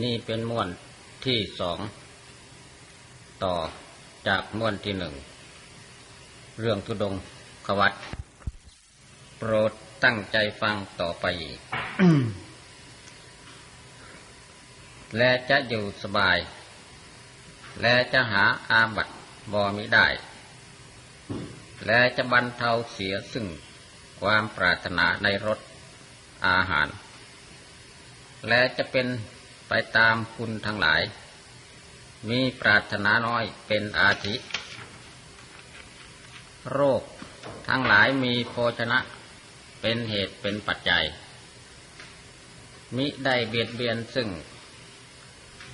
นี่เป็นม้วนที่สองต่อจากม้วนที่หนึ่งเรื่องธุดงควัตรโปรดตั้งใจฟังต่อไป และจะอยู่สบายและจะหาอาบัติบ่มิได้และจะบรรเทาเสียซึ่งความปรารถนาในรสอาหารและจะเป็นไปตามคุณทั้งหลายมีปรารถนาน้อยเป็นอาทิโรคทั้งหลายมีโภชนะเป็นเหตุเป็นปัจจัยมิได้เบียดเบียนซึ่ง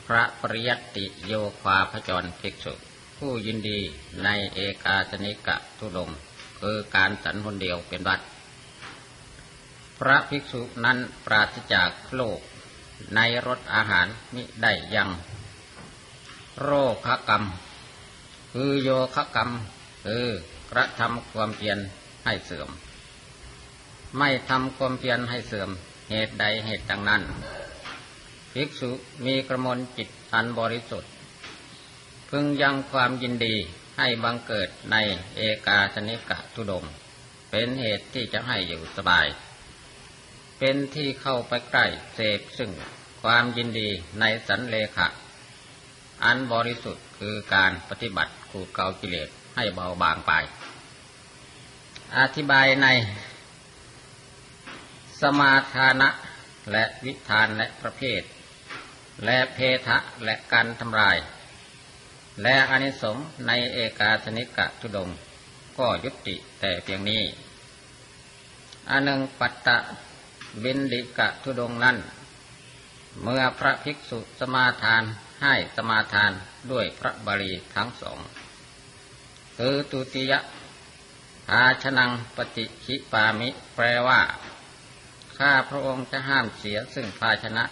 พระปริยัติโยคาพจรภิกษุผู้ยินดีในเอกาสนิกะธุดงค์คือการฉันหนเดียวเป็นวัดพระภิกษุนั้นปราศจากโรคในรสอาหารมิได้ยังโรคกรรมคือโยคะกรรมคือกระทำความเพียรให้เสื่อมไม่ทำความเพียรให้เสื่อมเหตุใดเหตุดังนั้นภิกษุมีกระมวลจิตอันบริสุทธิ์พึงยังความยินดีให้บังเกิดในเอกาสนิกะธุดงค์เป็นเหตุที่จะให้อยู่สบายเป็นที่เข้าไปใกล้เสพซึ่งความยินดีในสันเลขะอันบริสุทธิ์คือการปฏิบัติขูดเกลากิเลสให้เบาบางไปอธิบายในสมาทานะและวิธานและประเภทและเพทะและการทำลายและอานิสงส์ในเอกาสนิกะธุดงค์ก็ยุติแต่เพียงนี้อันหนึ่งปัตตวินดิกะธุดงค์นั้นเมื่อพระภิกษุสมาทานให้สมาทานด้วยพระบาลีทั้งสองคือตุติยะอาชนังปฏิคิปามิแปลว่าข้าพระองค์จะห้ามเสียซึ่งภาชนะ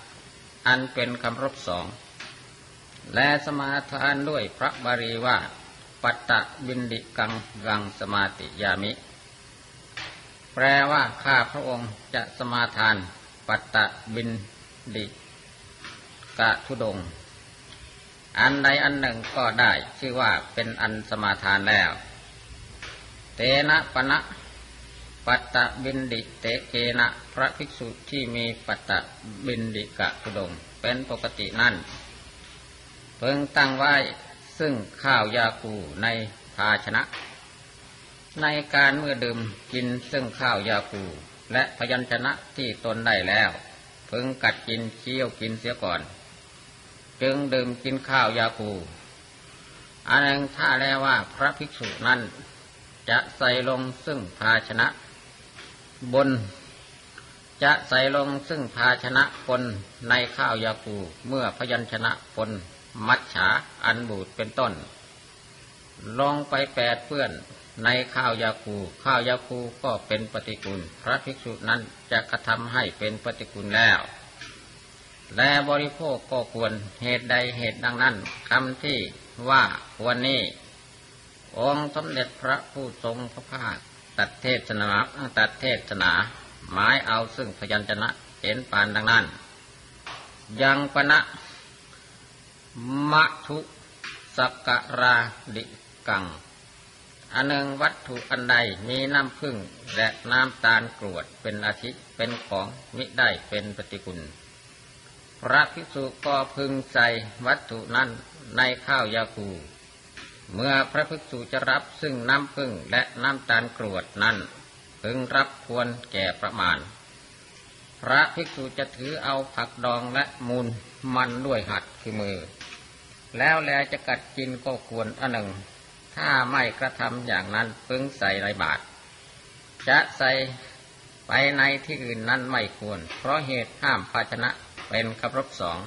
อันเป็นคำรบสองและสมาทานด้วยพระบาลีว่าปัตตวินดิกังรังสมาติยามิแปลว่าข้าพระองค์จะสมาทานปัตตวินดิกะธุดงค์อันใดอันหนึ่งก็ได้ชื่อว่าเป็นอันสมาทานแล้วเตนะปนะปัตตวินดิเตเกนะพระภิกษุที่มีปัตตวินดิกะธุดงค์เป็นปกตินั่นเพิ่งตั้งไว้ซึ่งข้าวยาคูในภาชนะในการเมื่อดื่มกินซึ่งข้าวยาคูและพยัญชนะที่ตนได้แล้วเพิ่งกัดกินเคี้ยวกินเสียก่อนจึงดื่มกินข้าวยาคูอันหนึ่งถ้าแล้วว่าพระภิกษุนั้นจะใส่ลงซึ่งภาชนะบนจะใส่ลงซึ่งภาชนะปนในข้าวยาคูเมื่อพยัญชนะปนมัจฉาอันบูดเป็นต้นลงไปแปดเปื้อนในข้าวยาคูข้าวยาคูก็เป็นปฏิกูลพระภิกษุนั้นจะกระทำให้เป็นปฏิกูลแล้วและบริโภคก็ควรเหตุใดเหตุดังนั้นคำที่ว่าควรนี้องค์สมเด็จพระผู้ทรงพระภาคตัดเทศนาหมายเอาซึ่งพยัญชนะเห็นปานดังนั้นยังปนะมะทุสักกราดิกังอันหนึ่งวัตถุอันใดมีน้ำผึ้งและน้ำตาลกรวดเป็นอาทิเป็นของมิได้เป็นปฏิกูลพระภิกษุก็พึงใส่วัตถุนั้นในข้าวยาคูเมื่อพระภิกษุจะรับซึ่งน้ำผึ้งและน้ำตาลกรวดนั้นพึงรับควรแก่ประมาณพระภิกษุจะถือเอาผักดองและมูลมันด้วยหัตถ์คือมือแล้วแลจะกัดกินก็ควรอันหนึ่งถ้าไม่กระทำอย่างนั้นพึงใส่ในบาตรจะใส่ไปในที่อื่นนั้นไม่ควรเพราะเหตุห้ามภาชนะเป็นคำรบสอง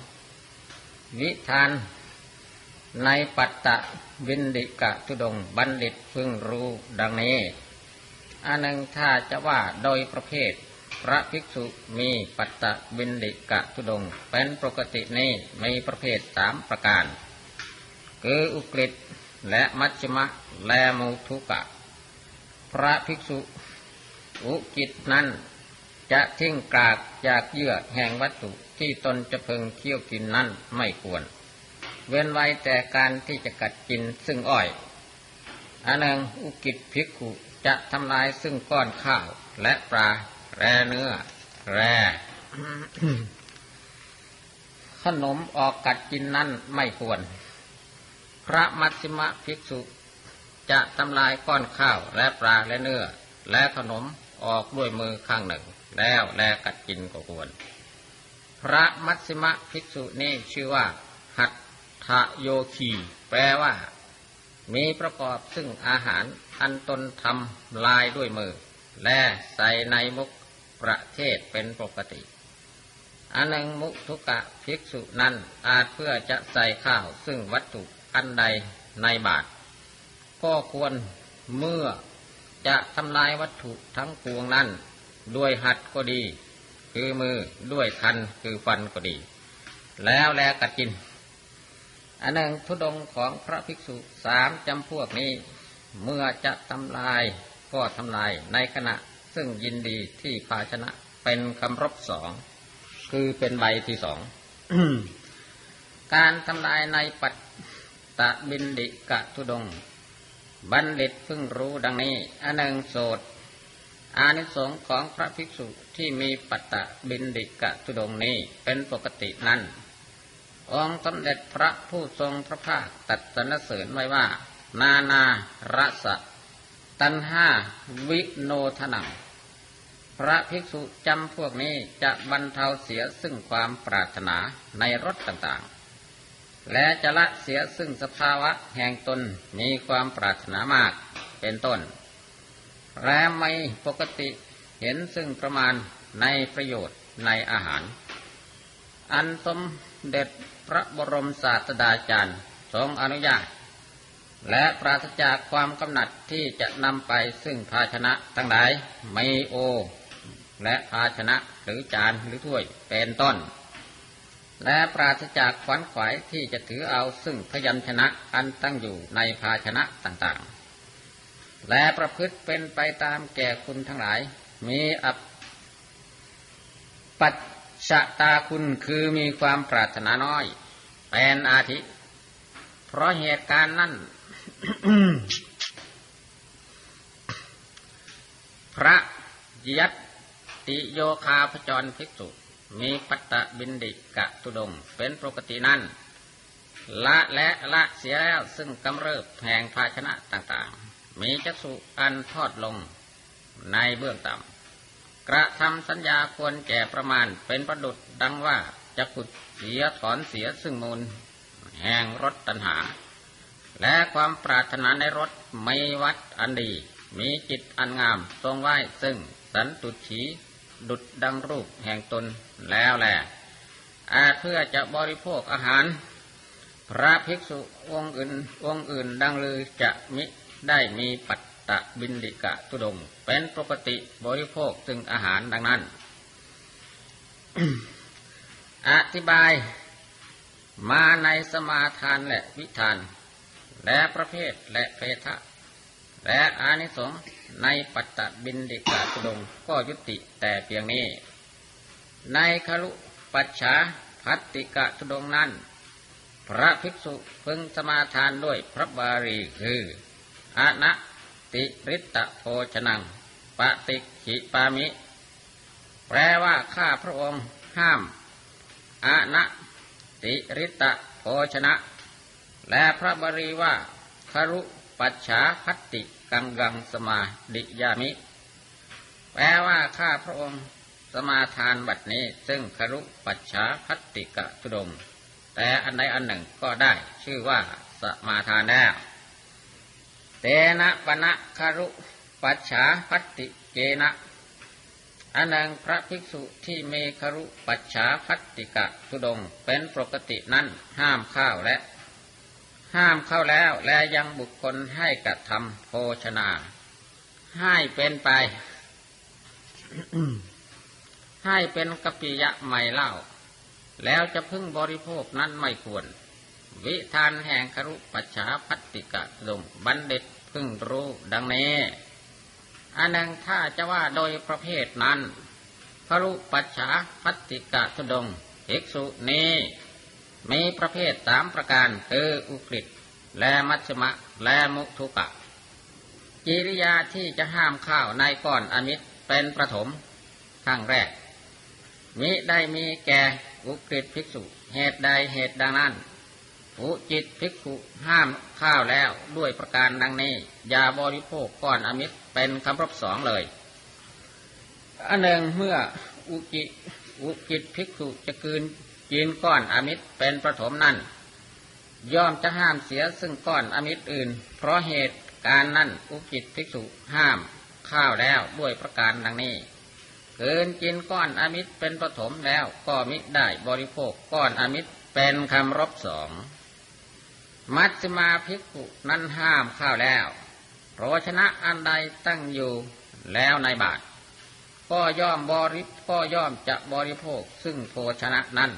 วิธานในปัตตวินดิกะธุดงค์บัณฑิตพึงรู้ดังนี้อันหนึ่งถ้าจะว่าโดยประเภทพระภิกษุมีปัตตวินดิกะธุดงค์เป็นปกตินี้มีประเภทสามประการคืออุกฤษและมัชฌิมะและมุทุกะพระภิกษุอุกฤษนั้น จะทิ้งกากจากเยื่อแห่งวัตถุที่ตนจะพึงเคี้ยวกินนั้นไม่ควรเว้นไว้แต่การที่จะกัดกินซึ่งอ้อยอันหนึ่งอุกิจภิกขุจะทำลายซึ่งก้อนข้าวและปลาแร่เนื้อแร่ ขนมออกกัดกินนั้นไม่ควรพระมัชฌิมภิกษุจะทำลายก้อนข้าวและปลาและเนื้อและขนมออกด้วยมือข้างหนึ่งแล้วแลกัดกินก็ควรพระมัชฌิมภิกษุนี้ชื่อว่าหัตถโยคีแปลว่ามีประกอบซึ่งอาหารอันตนทำลายด้วยมือและใส่ในมุกประเทศเป็นปกติอันหนึ่งมุทุกะภิกษุนั้นอาจเพื่อจะใส่ข้าวซึ่งวัตถุอันใดในบาตรก็ควรเมื่อจะทำลายวัตถุทั้งปวงนั้นด้วยหัตถ์ก็ดีคือมือด้วยคันคือฟันก็ดีแล้วแลกัดกินอันหนึ่งธุดงค์ของพระภิกษุสามจำพวกนี้เมื่อจะทำลายก็ทำลายในขณะซึ่งยินดีที่ภาชนะเป็นคำรบสองคือเป็นใบที่สอง การทำลายในปัตตบินดิกะธุดงค์บัณฑิตเพิ่งรู้ดังนี้อันหนึ่งโสดอานิสงส์ของพระภิกษุที่มีปัตตบินดิกะธุดงค์นี้เป็นปกตินั้นองค์สมเด็จพระผู้ทรงพระภาคตรัสสรรเสริญไว้ว่านานาระสะตัณหาวิโนทนังพระภิกษุจำพวกนี้จะบรรเทาเสียซึ่งความปรารถนาในรสต่างๆและจะละเสียซึ่งสภาวะแห่งตนมีความปรารถนามากเป็นต้นและไม่ปกติเห็นซึ่งประมาณในประโยชน์ในอาหารอันสมเด็จพระบรมศาสดาจารย์ทรงอนุญาตและปราศจากความกำหนัดที่จะนำไปซึ่งภาชนะทั้งหลายไมโอและภาชนะหรือจานหรือถ้วยเป็นต้นและปราศจากขวัญขวายที่จะถือเอาซึ่งพยัญชนะอันตั้งอยู่ในภาชนะต่างๆและประพฤติเป็นไปตามแก่คุณทั้งหลายมีอัปปัตชะตาคุณคือมีความปรารถนาน้อยเป็นอาทิเพราะเหตุการณ์นั้น พระยัตติโยคาพจรภิกษุมีปัตตบินดิกะธุดงค์เป็นปกตินั้นละและละเสียแล้วซึ่งกำเริบแห่งภาชนะต่างๆมีจักษุอันทอดลงในเบื้องต่ำกระทำสัญญาควรแก่ประมาณเป็นประดุจดังว่าจะขุดเสียถอนเสียซึ่งมูลแห่งรสตัณหาและความปรารถนาในรสไม่วัดอันดีมีจิตอันงามทรงไว้ซึ่งสันตุถีดุจดังรูปแห่งตนแล้วแลอาจเพื่อจะบริโภคอาหารพระภิกษุองค์อื่นดังลือจะมิได้มีปัจตบินดิกะธุดงค์เป็นปกติบริโภคซึ่งอาหารดังนั้น อธิบายมาในสมาทานและวิธานและประเภทและเพทะและอานิสงส์ในปัตตบินดิกะธุดงค์ก็ยุติแต่เพียงนี้ในคลุปัจฉาภัตติกะธุดงค์นั้นพระภิกษุพึงสมาทานด้วยพระบาลีคืออนะติริตตโภชนังปฏิขิปามิแปลว่าข้าพระองค์ห้ามอะนะติริตตโภชนะและพระบาลีว่าครุปัจฉาภัตติกังสมาดิยามิแปลว่าข้าพระองค์สมาทานบัดนี้ซึ่งครุปัจฉาภัตติกะธุดงค์แต่อันใดอันหนึ่งก็ได้ชื่อว่าสมาทานแล้วเตนะปนะคารุปัจฉาภัตติเกนะอันหนึ่งพระภิกษุที่มีคารุปัจฉาภัตติกะธุดงค์เป็นปกตินั้นห้ามข้าวแล้วและยังบุคคลให้กระทำโภชนาให้เป็นไป ให้เป็นกัปปิยะใหม่เล่าแล้วจะพึงบริโภคนั้นไม่ควรวิธานแห่งครุปัจฉาภัตติกะธุดงค์บัณฑิตเพิ่งรู้ดังนี้อันหนึ่งถ้าจะว่าโดยประเภทนั้น พรุปัชฌาพัตติกะธุดงค์ภิกษุนี้มีประเภทสามประการคืออุกฤษและมัชฌิมะและมุทุกะกิริยาที่จะห้ามข้าวในก้อนอมิตรเป็นประถมครั้งแรกมิได้มีแก่อุกฤษภิกษุเหตุใดเหตุดังนั้นอุจิตภิกษุห้ามข้าวแล้วด้วยประการดังนี้อย่าบริโภคก้อนอมิตรเป็นคำรบสองเลยอันหนึ่งเมื่ออุจิตภิกษุจะกืนกินก้อนอมิตรเป็นประถมนั้นย่อมจะห้ามเสียซึ่งก้อนอมิตรอื่นเพราะเหตุการณ์นั้นอุจิตภิกษุห้ามข้าวแล้วด้วยประการดังนี้กืนกินก้อนอมิตรเป็นประถมแล้วก็มิได้บริโภคก้อนอมิตรเป็นคำรบสองมัชฌิมาภิกขุนั้นห้ามข้าวแล้วโภชนะอันใดตั้งอยู่แล้วในบาตรก็ย่อมจะบริโภคซึ่งโภชนะนั้น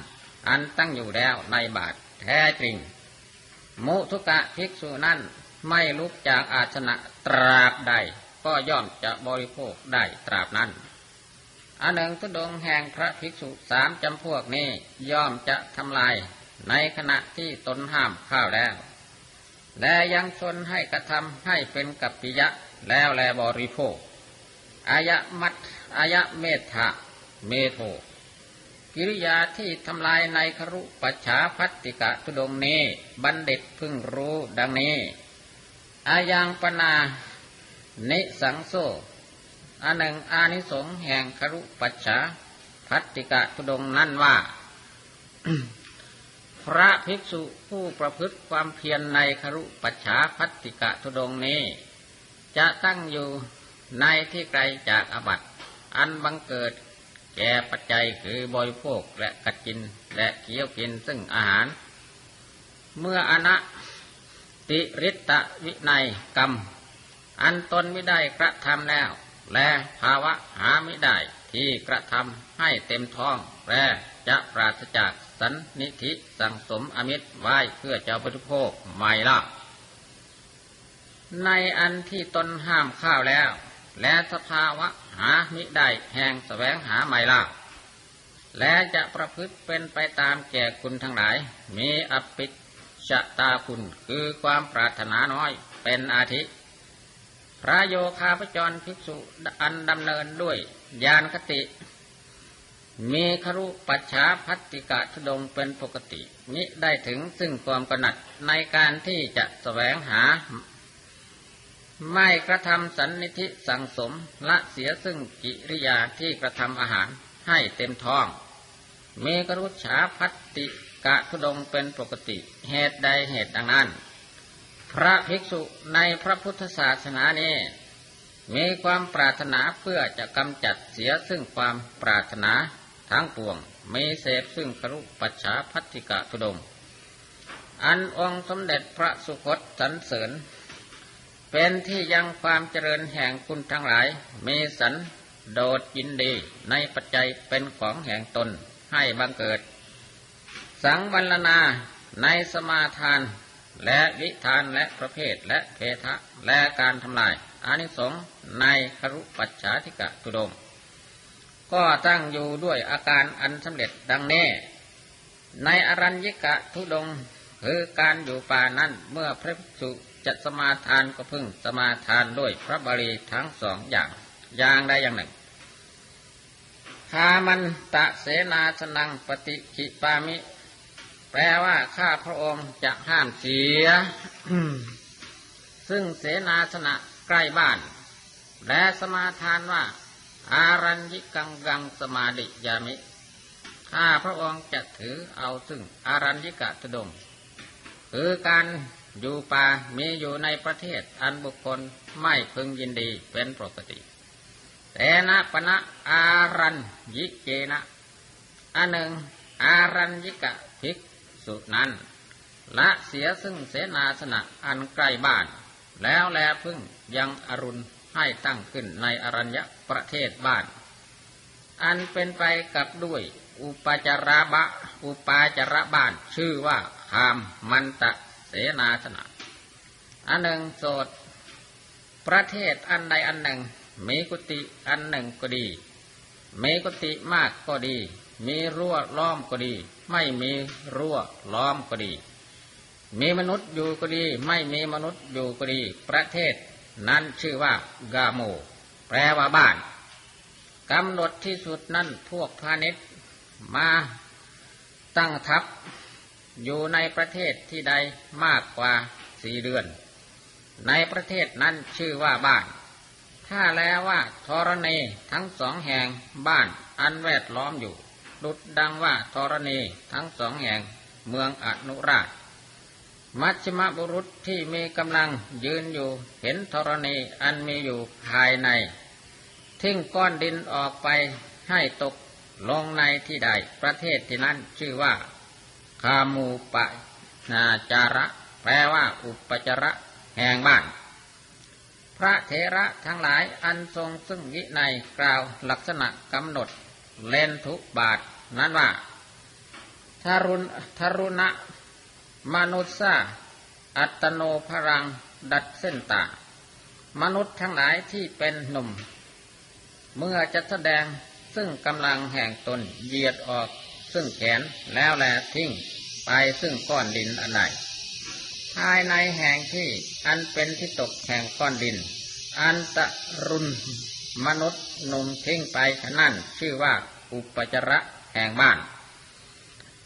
อันตั้งอยู่แล้วในบาตรแท้จริงมุทุกะภิกษุนั้นไม่ลุกจากอาสนะตราบใดก็ย่อมจะบริโภคได้ตราบนั้นอันหนึ่งธุดงค์แห่งพระภิกษุสามจำพวกนี้ย่อมจะทำลายในขณะที่ตนห้ามข้าวแล้วและยังชนให้กระทำให้เป็นกัปปิยะแล้วแลบริโภคอายะเมธทะเมโทกิริยาที่ทำลายในครุปัชฌาพัตติกะธุดงค์นี้บัณฑิตพึงรู้ดังนี้อายังปนานิสังโสอันหนึ่งอานิสงส์แห่งครุปัชฌาพัตติกะธุดงค์นั้นว่า พระภิกษุผู้ประพฤติความเพียรในครุปัชฌาพัตติกะธุดงค์นี้จะตั้งอยู่ในที่ไกลจากอาบัติอันบังเกิดแก่ปัจจัยคือบริโภคและกัดกินและเคี้ยวกินซึ่งอาหารเมื่ออนะติริตะวินัยกรรมอันตนไม่ได้กระทำแล้วและภาวะหาไม่ได้ที่กระทำให้เต็มท้องและจะปราศจากสันนิธิสังสมอมิตรไว้เพื่อจะบริโภคไม่ละในอันที่ตนห้ามข้าวแล้วและสภาวะหามิได้แห่งแสวงหาไม่ละและจะประพฤติเป็นไปตามแก่คุณทั้งหลายมีอภิชตาคุณคือความปรารถนาน้อยเป็นอาทิพระโยคาพจรภิกษุอันดำเนินด้วยญาณคติมีครุปัชฌาพัตติกะธุดงค์เป็นปกติมิได้ถึงซึ่งความกำหนัดในการที่จะแสวงหาไม่กระทำสันนิธิสังสมละเสียซึ่งกิริยาที่กระทำอาหารให้เต็มท้องมีครุปัชฌาพัตติกะธุดงค์เป็นปกติเหตุใดเหตุดังนั้นพระภิกษุในพระพุทธศาสนานี้มีความปรารถนาเพื่อจะกำจัดเสียซึ่งความปรารถนาทั้งปวงไม่เสพซึ่งครุปัชฌาพัตติกะธุดงค์อันองค์สมเด็จพระสุคตสรรเสริญเป็นที่ยังความเจริญแห่งคุณทั้งหลายมีสันโดษยินดีในปัจจัยเป็นของแห่งตนให้บังเกิดสังวรณาในสมาทานและวิธานและประเภทและเพทะและการทำลายอานิสงส์ในครุปัชฌาธิกะธุดงค์ก็ตั้งอยู่ด้วยอาการอันสำเร็จดังนี้ในอรัญญิกะธุดงค์คือการอยู่ป่านั้นเมื่อพระภิกษุจะสมาทานก็พึงสมาทานด้วยพระบาลีทั้งสองอย่างใดอย่างหนึ่งคามันตะเสนาสนังปฏิขิปามิแปลว่าข้าพระองค์จะห้ามเสีย ซึ่งเสนาสนะใกล้บ้านและสมาทานว่าอารัญญิกังกังสมาดิยามิข้าพระองค์จะถือเอาซึ่งอารัญญิกะธุดงค์คือการอยู่ป่ามีอยู่ในประเทศอันบุคคลไม่พึงยินดีเป็นปกติเสนาปนะอารัญญิเกนะอันหนึ่งอารัญญิกะภิกษุนั้นละเสียซึ่งเสนาสนะอันใกล้บ้านแล้วแลพึ่งยังอรุณให้ตั้งขึ้นในอรัญญประเทศบ้านอันเป็นไปกับด้วยอุปาจาระบ้านชื่อว่าคามมันตะเสนาสนะอันหนึ่งโสดประเทศอันใดอันหนึ่งมีกุฏิอันหนึ่งก็ดี มีกุฏิมากก็ดีมีรั้วล้อมก็ดีไม่มีรั้วล้อมก็ดีมีมนุษย์อยู่ก็ดีไม่มีมนุษย์อยู่ก็ดีประเทศนั้นชื่อว่ากาโมแปลว่าบ้านกำหนดที่สุดนั้นพวกพาณิชย์มาตั้งทัพอยู่ในประเทศที่ใดมากกว่า4 เดือนในประเทศนั้นชื่อว่าบ้านถ้าแล้วว่าธรณีทั้ง2 แห่งบ้านอันแวดล้อมอยู่ดุจดังว่าธรณีทั้ง2 แห่งเมืองอนุราชมัชฌิมบุรุษที่มีกำลังยืนอยู่เห็นธรณีอันมีอยู่ภายในทิ้งก้อนดินออกไปให้ตกลงในที่ใดประเทศที่นั้นชื่อว่าคามูปนาจาระแปลว่าอุปจาระแห่งบ้านพระเถระทั้งหลายอันทรงซึ่งวินัยกล่าวลักษณะกำหนดเลนทุบาทนั้นว่าทรุณะมนุษสาอัตโนภรังดัดเส้นตามนุษย์ทั้งหลายที่เป็นหนุ่มเมื่อจะแสดงซึ่งกำลังแห่งตนเหยียดออกซึ่งแขนแล้วแลทิ้งไปซึ่งก้อนดินอันใดภายในแห่งที่อันเป็นที่ตกแห่งก้อนดินอันตรุณมนุษย์หนุ่มทิ้งไปฉะนั้นชื่อว่าอุปจาระแห่งบ้าน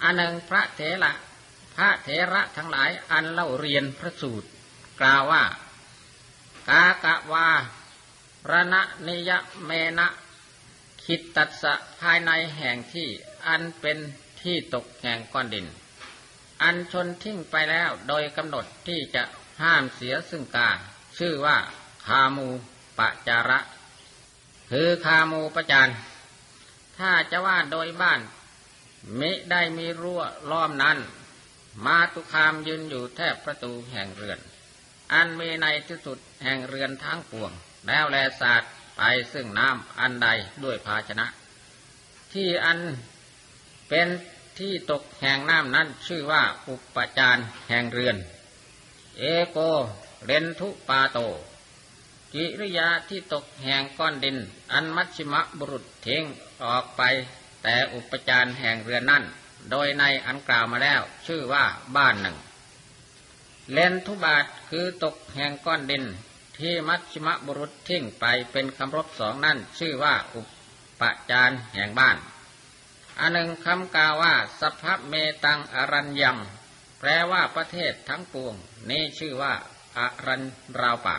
อันหนึ่งพระเถระทั้งหลายอันเล่าเรียนพระสูตรกล่าวว่ากากะวาระณะนิยเมนะขิตตัสสะภายในแห่งที่อันเป็นที่ตกแห่งก้อนดินอันชนทิ้งไปแล้วโดยกำหนดที่จะห้ามเสียซึ่งกาชื่อว่าคามูปจาระคือคามูปจารถ้าจะว่าโดยบ้านมิได้มีรั้วล้อมนั้นมาตุคามยืนอยู่แทบประตูแห่งเรือนอันมีในที่สุดแห่งเรือนทั้งปวงแล้วแลสาดไปซึ่งน้ำอันใดด้วยภาชนะที่อันเป็นที่ตกแห่งน้ำนั้นชื่อว่าอุปจารแห่งเรือนเอโกเรนทุปาโตกิริยาที่ตกแห่งก้อนดินอันมัชฌิมบุรุษทิ้งออกไปแต่อุปจารแห่งเรือนนั้นโดยในอันกล่าวมาแล้วชื่อว่าบ้านหนึ่งเลนทุบาทคือตกแห่งก้อนดินที่มัชฌิมบุรุษทิ้งไปเป็นคำรบสองนั่นชื่อว่าอุปจารแห่งบ้านอันหนึ่งคำกล่าวว่าสัพพเมตังอรัญญังแปลว่าประเทศทั้งปวงนี้ชื่อว่าอรัญราวป่า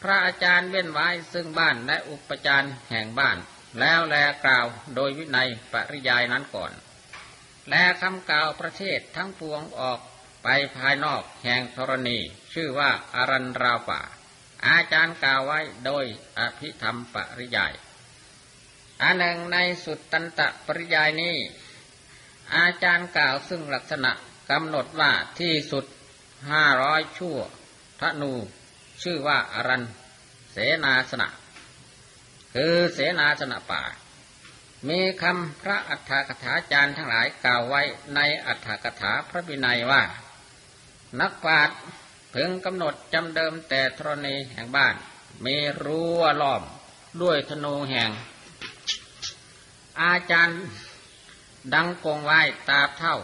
พระอาจารย์เว้นไว้ซึ่งบ้านและอุปจารแห่งบ้านแล้วแลกล่าวโดยวินัยปริยายนั้นก่อนและคำกล่าวประเทศทั้งปวงออกไปภายนอกแห่งธรณีชื่อว่าอรัญราวป่าอาจารย์กล่าวไว้โดยอภิธรรมปริยายอันหนึ่งในสุตตันตปริยายนี้อาจารย์กล่าวซึ่งลักษณะกำหนดว่าที่สุด500 ชั่วธนูชื่อว่าอรัญเสนาสนะคือเสนาสนะป่ามีคำพระอัฏฐกถาจารย์ทั้งหลายกล่าวไว้ในอัฏฐกถาพระวินัยว่านักปราชญ์พึงกำหนดจำเดิมแต่ธรณีแห่งบ้านมีรั้วล้อมด้วยธนูแห่งอาจารย์ดังกงไว้ตราบเท่า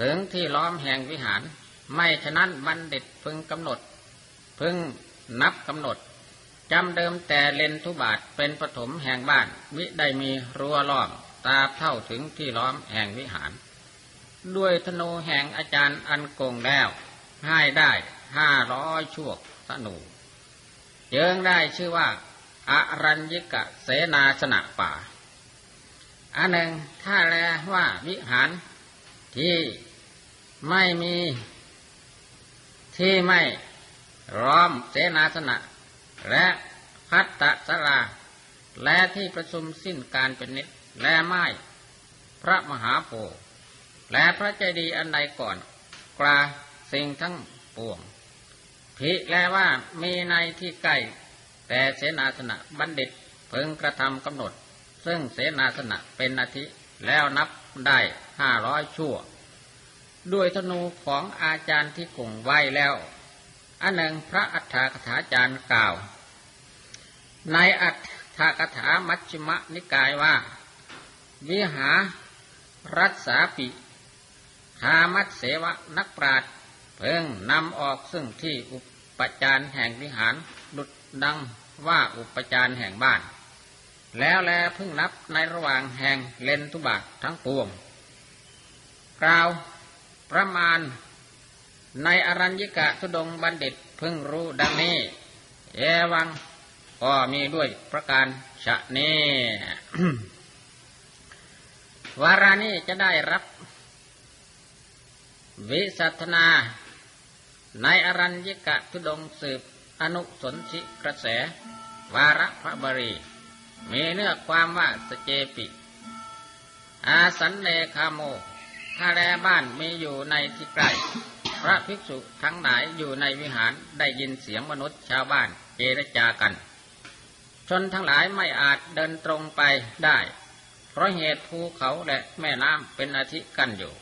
ถึงที่ล้อมแห่งวิหารไม่ฉะนั้นบัณฑิตพึงนับกำหนดจำเดิมแต่เลนทุบาทเป็นปฐมแห่งบ้านมิได้มีรั้วล้อมตราบเท่าถึงที่ล้อมแห่งวิหารด้วยธนูแห่งอาจารย์อันกงแล้วให้ได้500 ชั่วธนูเจิงได้ชื่อว่าอรัญญิกะเสนาสนะป่าอันหนึ่งถ้าแลว่าวิหารที่ไม่ล้อมเสนาสนะและพัตตสราและที่ประชุมสิ้นการเป็นนิจและไม้พระมหาโพธิ์และพระเจดีย์อันใดก่อนกล่าวสิ่งทั้งปวงภิแลว่ามีในที่ใกล้แต่เสนาสนะบัณฑิตพึงกระทำกำหนดซึ่งเสนาสนะเป็นอาทิแล้วนับได้500 ชั่วด้วยธนูของอาจารย์ที่คงไว้แล้วอันหนึ่งพระอัฏฐกถาจารย์กล่าวในอัฏ ทากถามัชฌิมนิกายว่าวิหารัสสาปิหามัตเสวะนักปราชญ์เพิ่งนำออกซึ่งที่อุปจารแห่งวิหารดุจดังว่าอุปจารแห่งบ้านแล้วแลเพิ่งนับในระหว่างแห่งเลนทุบาททั้งปวงกล่าวประมาณในอรัญญิกะธุดงค์บัณฑิตเพิ่งรู้ดังนี้เอวังก็มีด้วยประการฉะนี้ วารานี้จะได้รับวิสัทนาในอรัญญิกะธุดงค์สืบอนุสนธิกระแสวาระพระบรีมีเนื้อความว่าสเจปิอาสันเลคาโมถ้าแลบ้านมีอยู่ในที่ไกลพระภิกษุทั้งหลายอยู่ในวิหารได้ยินเสียงมนุษย์ชาวบ้านเจรจากันชนทั้งหลายไม่อาจเดินตรงไปได้เพราะเหตุภูเขาและแม่น้ำเป็นอาทิกันอยู่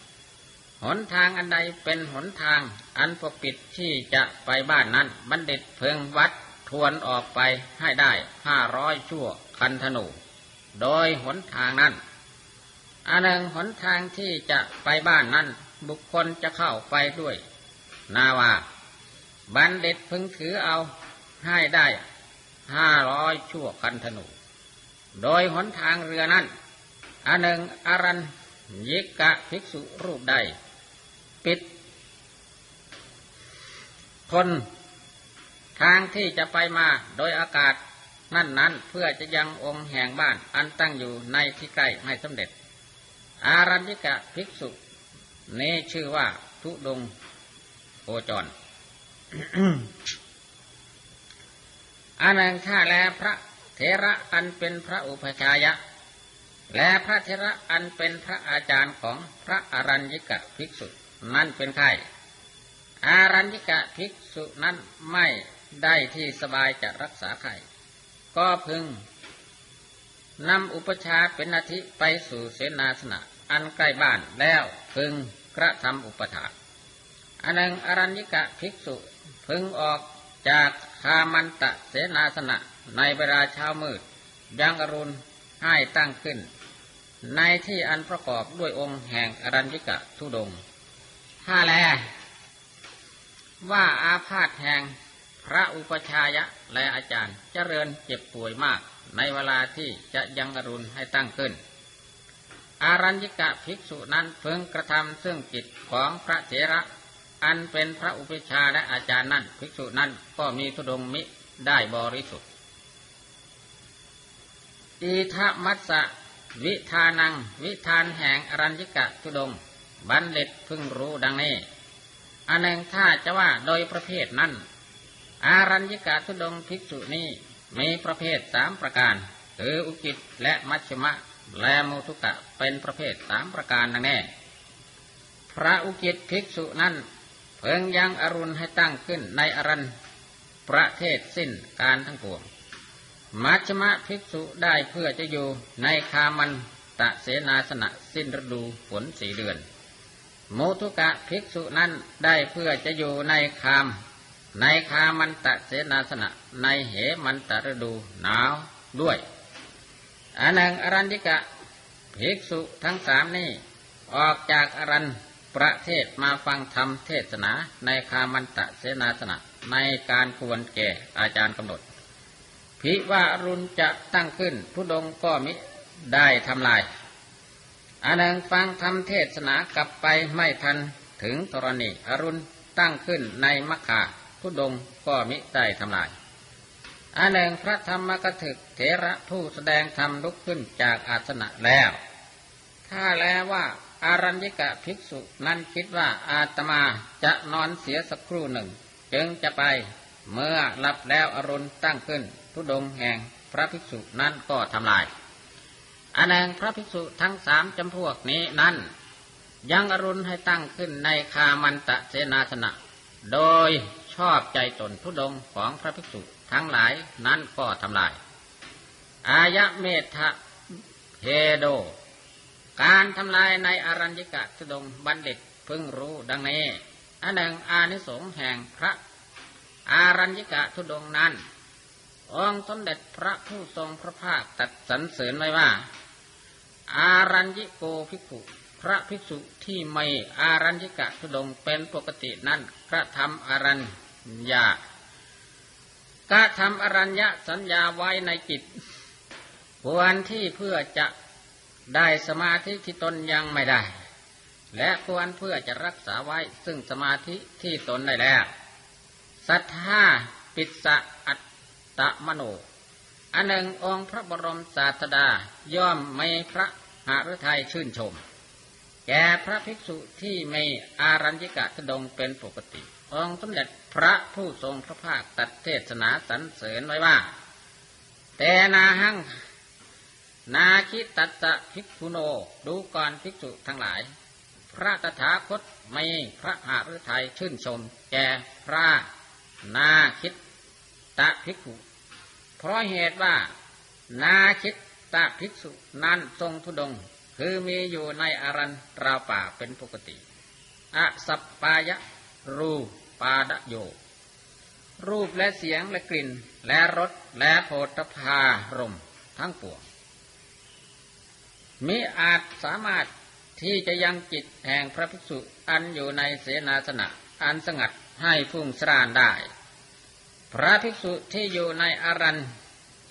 หนทางอันใดเป็นหนทางอันปกปิดที่จะไปบ้านนั้นบัณฑิตเพิ่งวัดทวนออกไปให้ได้500ชั่วคันธนูโดยหนทางนั้นอันหนึ่งหนทางที่จะไปบ้านนั้นบุคคลจะเข้าไปด้วยนาวาบัณฑิตพึงถือเอาให้ได้500ชั่วคันธนูโดยหนทางเรือนั้นอันหนึ่งอรัญญิกะภิกษุรูปใดปิดคนทางที่จะไปมาโดยอากาศนั้นๆเพื่อจะยังองค์แห่งบ้านอันตั้งอยู่ในที่ใกล้ให้สำเร็จอารัญญิกะภิกษุนี้ชื่อว่าธุดงค์โคจร อานังข้าแลพระเถระอันเป็นพระอุปัชฌายะและพระเถระอันเป็นพระอาจารย์ของพระอารัญญิกะภิกษุนั้นเป็นไข้อารัญญิกะภิกษุนั้นไม่ได้ที่สบายจะรักษาไข้ก็พึงนำอุปชาเป็นอาทิไปสู่เสนาสนะอันใกล้บ้านแล้วพึงกระทำอุปถาอันหนึ่งอารัญญิกะภิกษุพึงออกจากคามันตะเสนาสนะในเวลาเช้ามืดยังอรุณให้ตั้งขึ้นในที่อันประกอบด้วยองค์แห่งอรัญญิกะธุดงค์ถ้าแลว่าอาพาธแห่งพระอุปัชฌายะและอาจารย์เจริญเจ็บป่วยมากในเวลาที่จะยังอรุณให้ตั้งขึ้นอารัญญิกะภิกษุนั้นพึงกระทำซึ่งกิจของพระเถระอันเป็นพระอุปัชฌาย์และอาจารย์นั้นภิกษุนั้นก็มีธุดงค์มิได้บริสุทธิ์อิทะมัสสะวิธานังวิธานแห่งอรัญญิกะธุดงค์บัณฑิตพึงรู้ดังนี้อันหนึ่งถ้าจะว่าโดยประเภทนั้นอรัญญิกะธุดงค์ภิกษุนี้มีประเภท3ประการคืออุกิจและมัชฌิมะและโมทุกะเป็นประเภท3ประการดังนี้พระอุกิจภิกษุนั้นเพิ่งยังอรุณให้ตั้งขึ้นในอรัญประเทศสิ้นการทั้งปวงมัชฌิมภิกษุได้เพื่อจะอยู่ในคามันตะเสนาสนะสิ้นฤดูฝน4เดือนโมทุกะภิกษุนั้นได้เพื่อจะอยู่ในคามันตะเสนาสนะในเหมันตะฤดูหนาวด้วยอันหนึ่งอรัญญิกะภิกษุทั้ง3นี้ออกจากอรัญประเทศมาฟังธรรมเทศนาในคามันตะเสนาสนะในการควรแก่อาจารย์กำหนดภิว่าอรุณจะตั้งขึ้นธุดงค์ก็มิได้ทำลายอันหนึ่งฟังธรรมเทศนากลับไปไม่ทันถึงธรณีอรุณตั้งขึ้นในมัคคะธุดงค์ก็มิได้ทำลายอันหนึ่งพระธรรมกถึกเถระผู้แสดงธรรมลุกขึ้นจากอาสนะแล้วถ้าแล้วว่าอารัญญิกะภิกษุนั้นคิดว่าอาตมาจะนอนเสียสักครู่หนึ่งจึงจะไปเมื่อหลับแล้วอรุณตั้งขึ้นธุดงค์แห่งพระภิกษุนั้นก็ทำลายอันหนึ่งพระภิกษุทั้ง3จำพวกนี้นั้นยังอรุณให้ตั้งขึ้นในคามันตะเสนาสนะโดยชอบใจตนธุดงค์ของพระภิกษุทั้งหลายนั้นก็ทำลายอายะเมธะเฮโดการทำลายในอรัญญิกะธุดงค์บัณฑิตพึงรู้ดังนี้อันหนึ่งอานิสงส์แห่งพระอรัญญิกะธุดงค์นั้น องค์สมเด็จพระผู้ทรงพระภาคตรัสสรรเสริญไว้ว่าอารัญญิโกภิกขุพระภิกษุที่ไม่อารัญญิกะทุดงเป็นปกตินั้นกระทำอรัญญากระทำอรัญญสัญญาไว้ในจิตวันที่เพื่อจะได้สมาธิที่ตนยังไม่ได้และควรเพื่อจะรักษาไว้ซึ่งสมาธิที่ตนได้แล้วสัทธาปิสสะอัตตมโนอันหนึ่งองค์พระบรมศาสดาย่อมไม่พระหฤทัยชื่นชมแก่พระภิกษุที่ไม่อารัญญิกะทุดงเป็นปกติองค์สมเด็จพระผู้ทรงพระภาคตรัสเทศนาสรรเสริญไว้ว่าเตนะหังนาคิตัสสะภิกขุโนดูก่อนภิกษุทั้งหลายพระตถาคตไม่พระหฤทัยชื่นชมแก่พระนาคิตตะภิกขุเพราะเหตุว่านาคิตตะภิกษุนั้นทรงธุดงค์คือมีอยู่ในอารันราวป่าเป็นปกติอสัปปายะรูปาดโยรูปและเสียงและกลิ่นและรสและโผฏฐารมทั้งปวงมิอาจสามารถที่จะยังจิตแห่งพระภิกษุอันอยู่ในเสนาสนะอันสงัดให้พุ่งสร่านได้พระภิกษุที่อยู่ในอารัน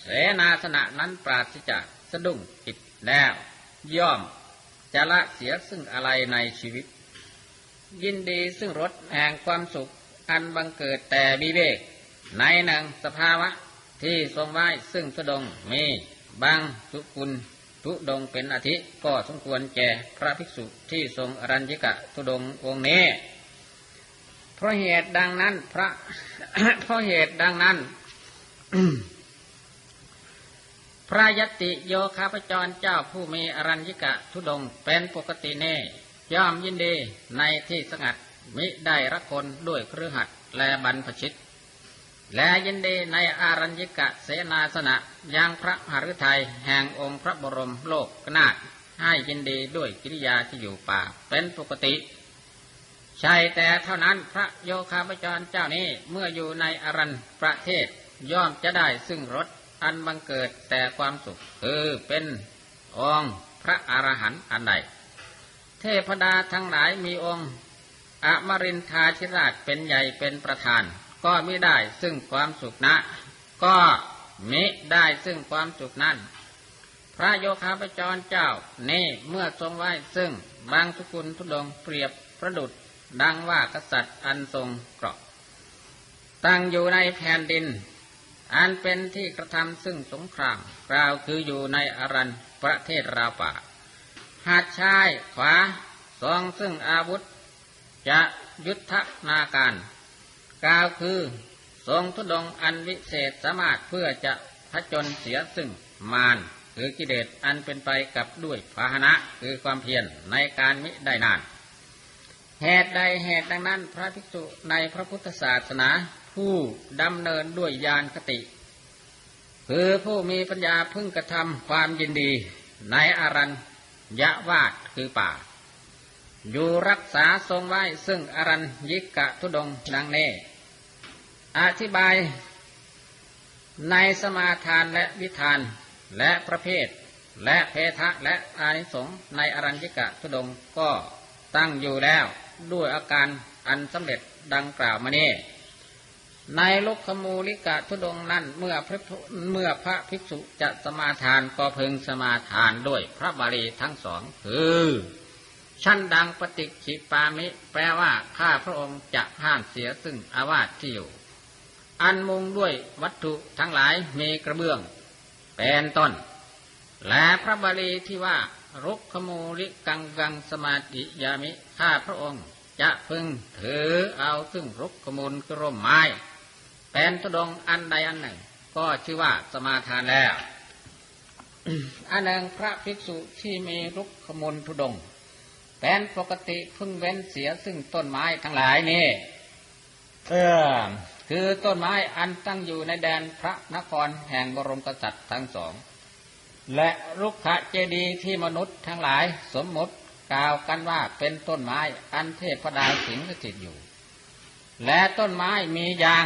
เสนาสนะนั้นปราศจากสะดุ้งจิตแล้วย่อมจะละเสียซึ่งอะไรในชีวิตยินดีซึ่งรสแห่งความสุขอันบังเกิดแต่วิเวกในหนึ่งสภาวะที่ทรงไว้ซึ่งสดงมีบางสุกุลทุดงเป็นอาทิก็สมควรแก่พระภิกษุที่ทรงอรัญญิกะทุดงองค์นี้เพราะเหตุดังนั้นพระยติโยคาพจรเจ้าผู้มีอรัญญิกะทุดงเป็นปกติเนยย่อมยินดีในที่สงัดมิได้รักคนด้วยคฤหัสถ์และบรรพชิตและยินดีในอารัญญิกะเสนาสนะยังพระหฤทัยแห่งองค์พระบรมโลกนาถให้ยินดีด้วยกิริยาที่อยู่ป่าเป็นปกติใช่แต่เท่านั้นพระโยคาพจรเจ้านี้เมื่ออยู่ในอารันประเทศย่อมจะได้ซึ่งรสอันบังเกิดแต่ความสุขคือเป็นองค์พระอรหันต์อันใดเทพดาทั้งหลายมีองค์อมรินทราธิราชเป็นใหญ่เป็นประธานก็มิได้ซึ่งความสุขนะก็มิได้ซึ่งความสุขนั้นพระโยคาพจรเจ้านี้เมื่อทรงไว้ซึ่งบางสกุลทุดงเปรียบประดุจดังว่ากษัตริย์อันทรงเกราะตั้งอยู่ในแผ่นดินอันเป็นที่กระทำซึ่งสงครามกล่าวคืออยู่ในอารันประเทศราป่าหาดชายขวาทรงซึ่งอาวุธจะยุทธนาการกล่าวคือทรงธุดงค์อันวิเศษสามารถเพื่อจะผจญเสียซึ่งมารคือกิเลสอันเป็นไปกับด้วยพาหนะคือความเพียรในการมิได้นานเหตุดังนั้นพระภิกษุในพระพุทธศาสนาผู้ดำเนินด้วยญาณคติคือผู้มีปัญญาพึงกระทำความยินดีในอารัญญวาสคือป่าอยู่รักษาทรงไว้ซึ่งอรัญญิกะทุดงค์ดังนี้อธิบายในสมาทานและวิธานและประเภทและเพทะและอานิสงส์ในอรัญญิกะทุดงค์ก็ตั้งอยู่แล้วด้วยอาการอันสำเร็จดังกล่าวมานี้ในลุกขมูลิกะทุดงค์นั้นเมื่อพระภิกษุจะสมาทานก็พึงสมาทานด้วยพระบาลีทั้งสองคือชั้นดังปฏิขิปามิแปลว่าข้าพระองค์จะห้ามเสียซึ่งอาวาสที่อยู่อันมุงด้วยวัตถุทั้งหลายมีกระเบื้องเป็นต้นและพระบาลีที่ว่ารุกขมูลิกังกังสมาธิยามิข้าพระองค์จะพึงถือเอาซึ่งรุกขมูลกระร่มไม้เป็นธุดงค์อันใดอันหนึ่งก็ชื่อว่าสมาทานแล้ว อันหนึ่งพระภิกษุที่มีรุกขมูลธุดงค์เป็นปกติพึงเว้นเสียซึ่งต้นไม้ทั้งหลายนี่คือต้นไม้อันตั้งอยู่ในแดนพระนครแห่งบรมกษัตริย์ทั้งสองและรุกขเจดีย์ที่มนุษย์ทั้งหลายสมมติกล่าวกันว่าเป็นต้นไม้อันเทพดาสิงสถิตอยู่และต้นไม้มียาง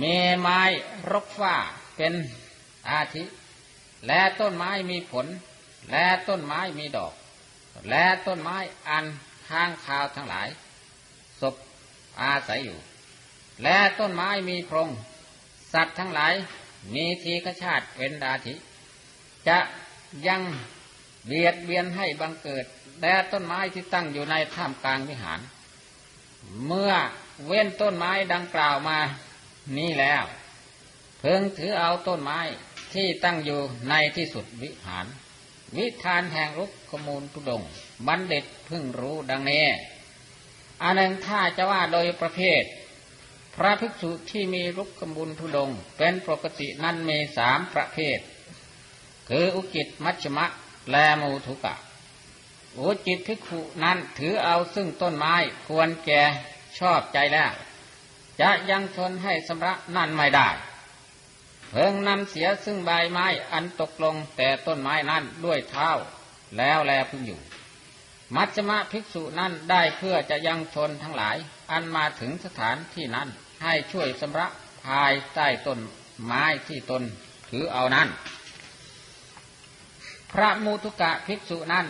มีไม้รกฟ้าเป็นอาทิและต้นไม้มีผลและต้นไม้มีดอกและต้นไม้อันข้างคาวทั้งหลายศพอาศัยอยู่และต้นไม้มีพรงสัตว์ทั้งหลายมีทีฆชาติเป็นอาทิจะยังเบียดเบียนให้บังเกิดและต้นไม้ที่ตั้งอยู่ในท่ามกลางวิหารเมื่อเว้นต้นไม้ดังกล่าวมานี้แล้วเพิ่งถือเอาต้นไม้ที่ตั้งอยู่ในที่สุดวิหารวิธานแห่งรุกขมูลทุดงบัณฑิตเพิ่งรู้ดังนี้อันหนึ่งถ้าจะว่าโดยประเภทพระภิกษุที่มีรุกขมูลทุดงเป็นปกตินั้นมีสามประเภทคืออุกิจมัชฌิมะและมูทุกะอุกิจภิกขุนั้นถือเอาซึ่งต้นไม้ควรแก่ชอบใจแล้วจะยังทนให้สำระนั่นไม่ได้เพิ่งนำเสียซึ่งใบไม้อันตกลงแต่ต้นไม้นั้นด้วยเท้าแล้วแลพึงอยู่มัชฌิมภิกษุนั้นได้เพื่อจะยังทนทั้งหลายอันมาถึงสถานที่นั้นให้ช่วยสำระภายใต้ต้นไม้ที่ตนถือเอานั้นพระมูทุกะภิกษุนั้น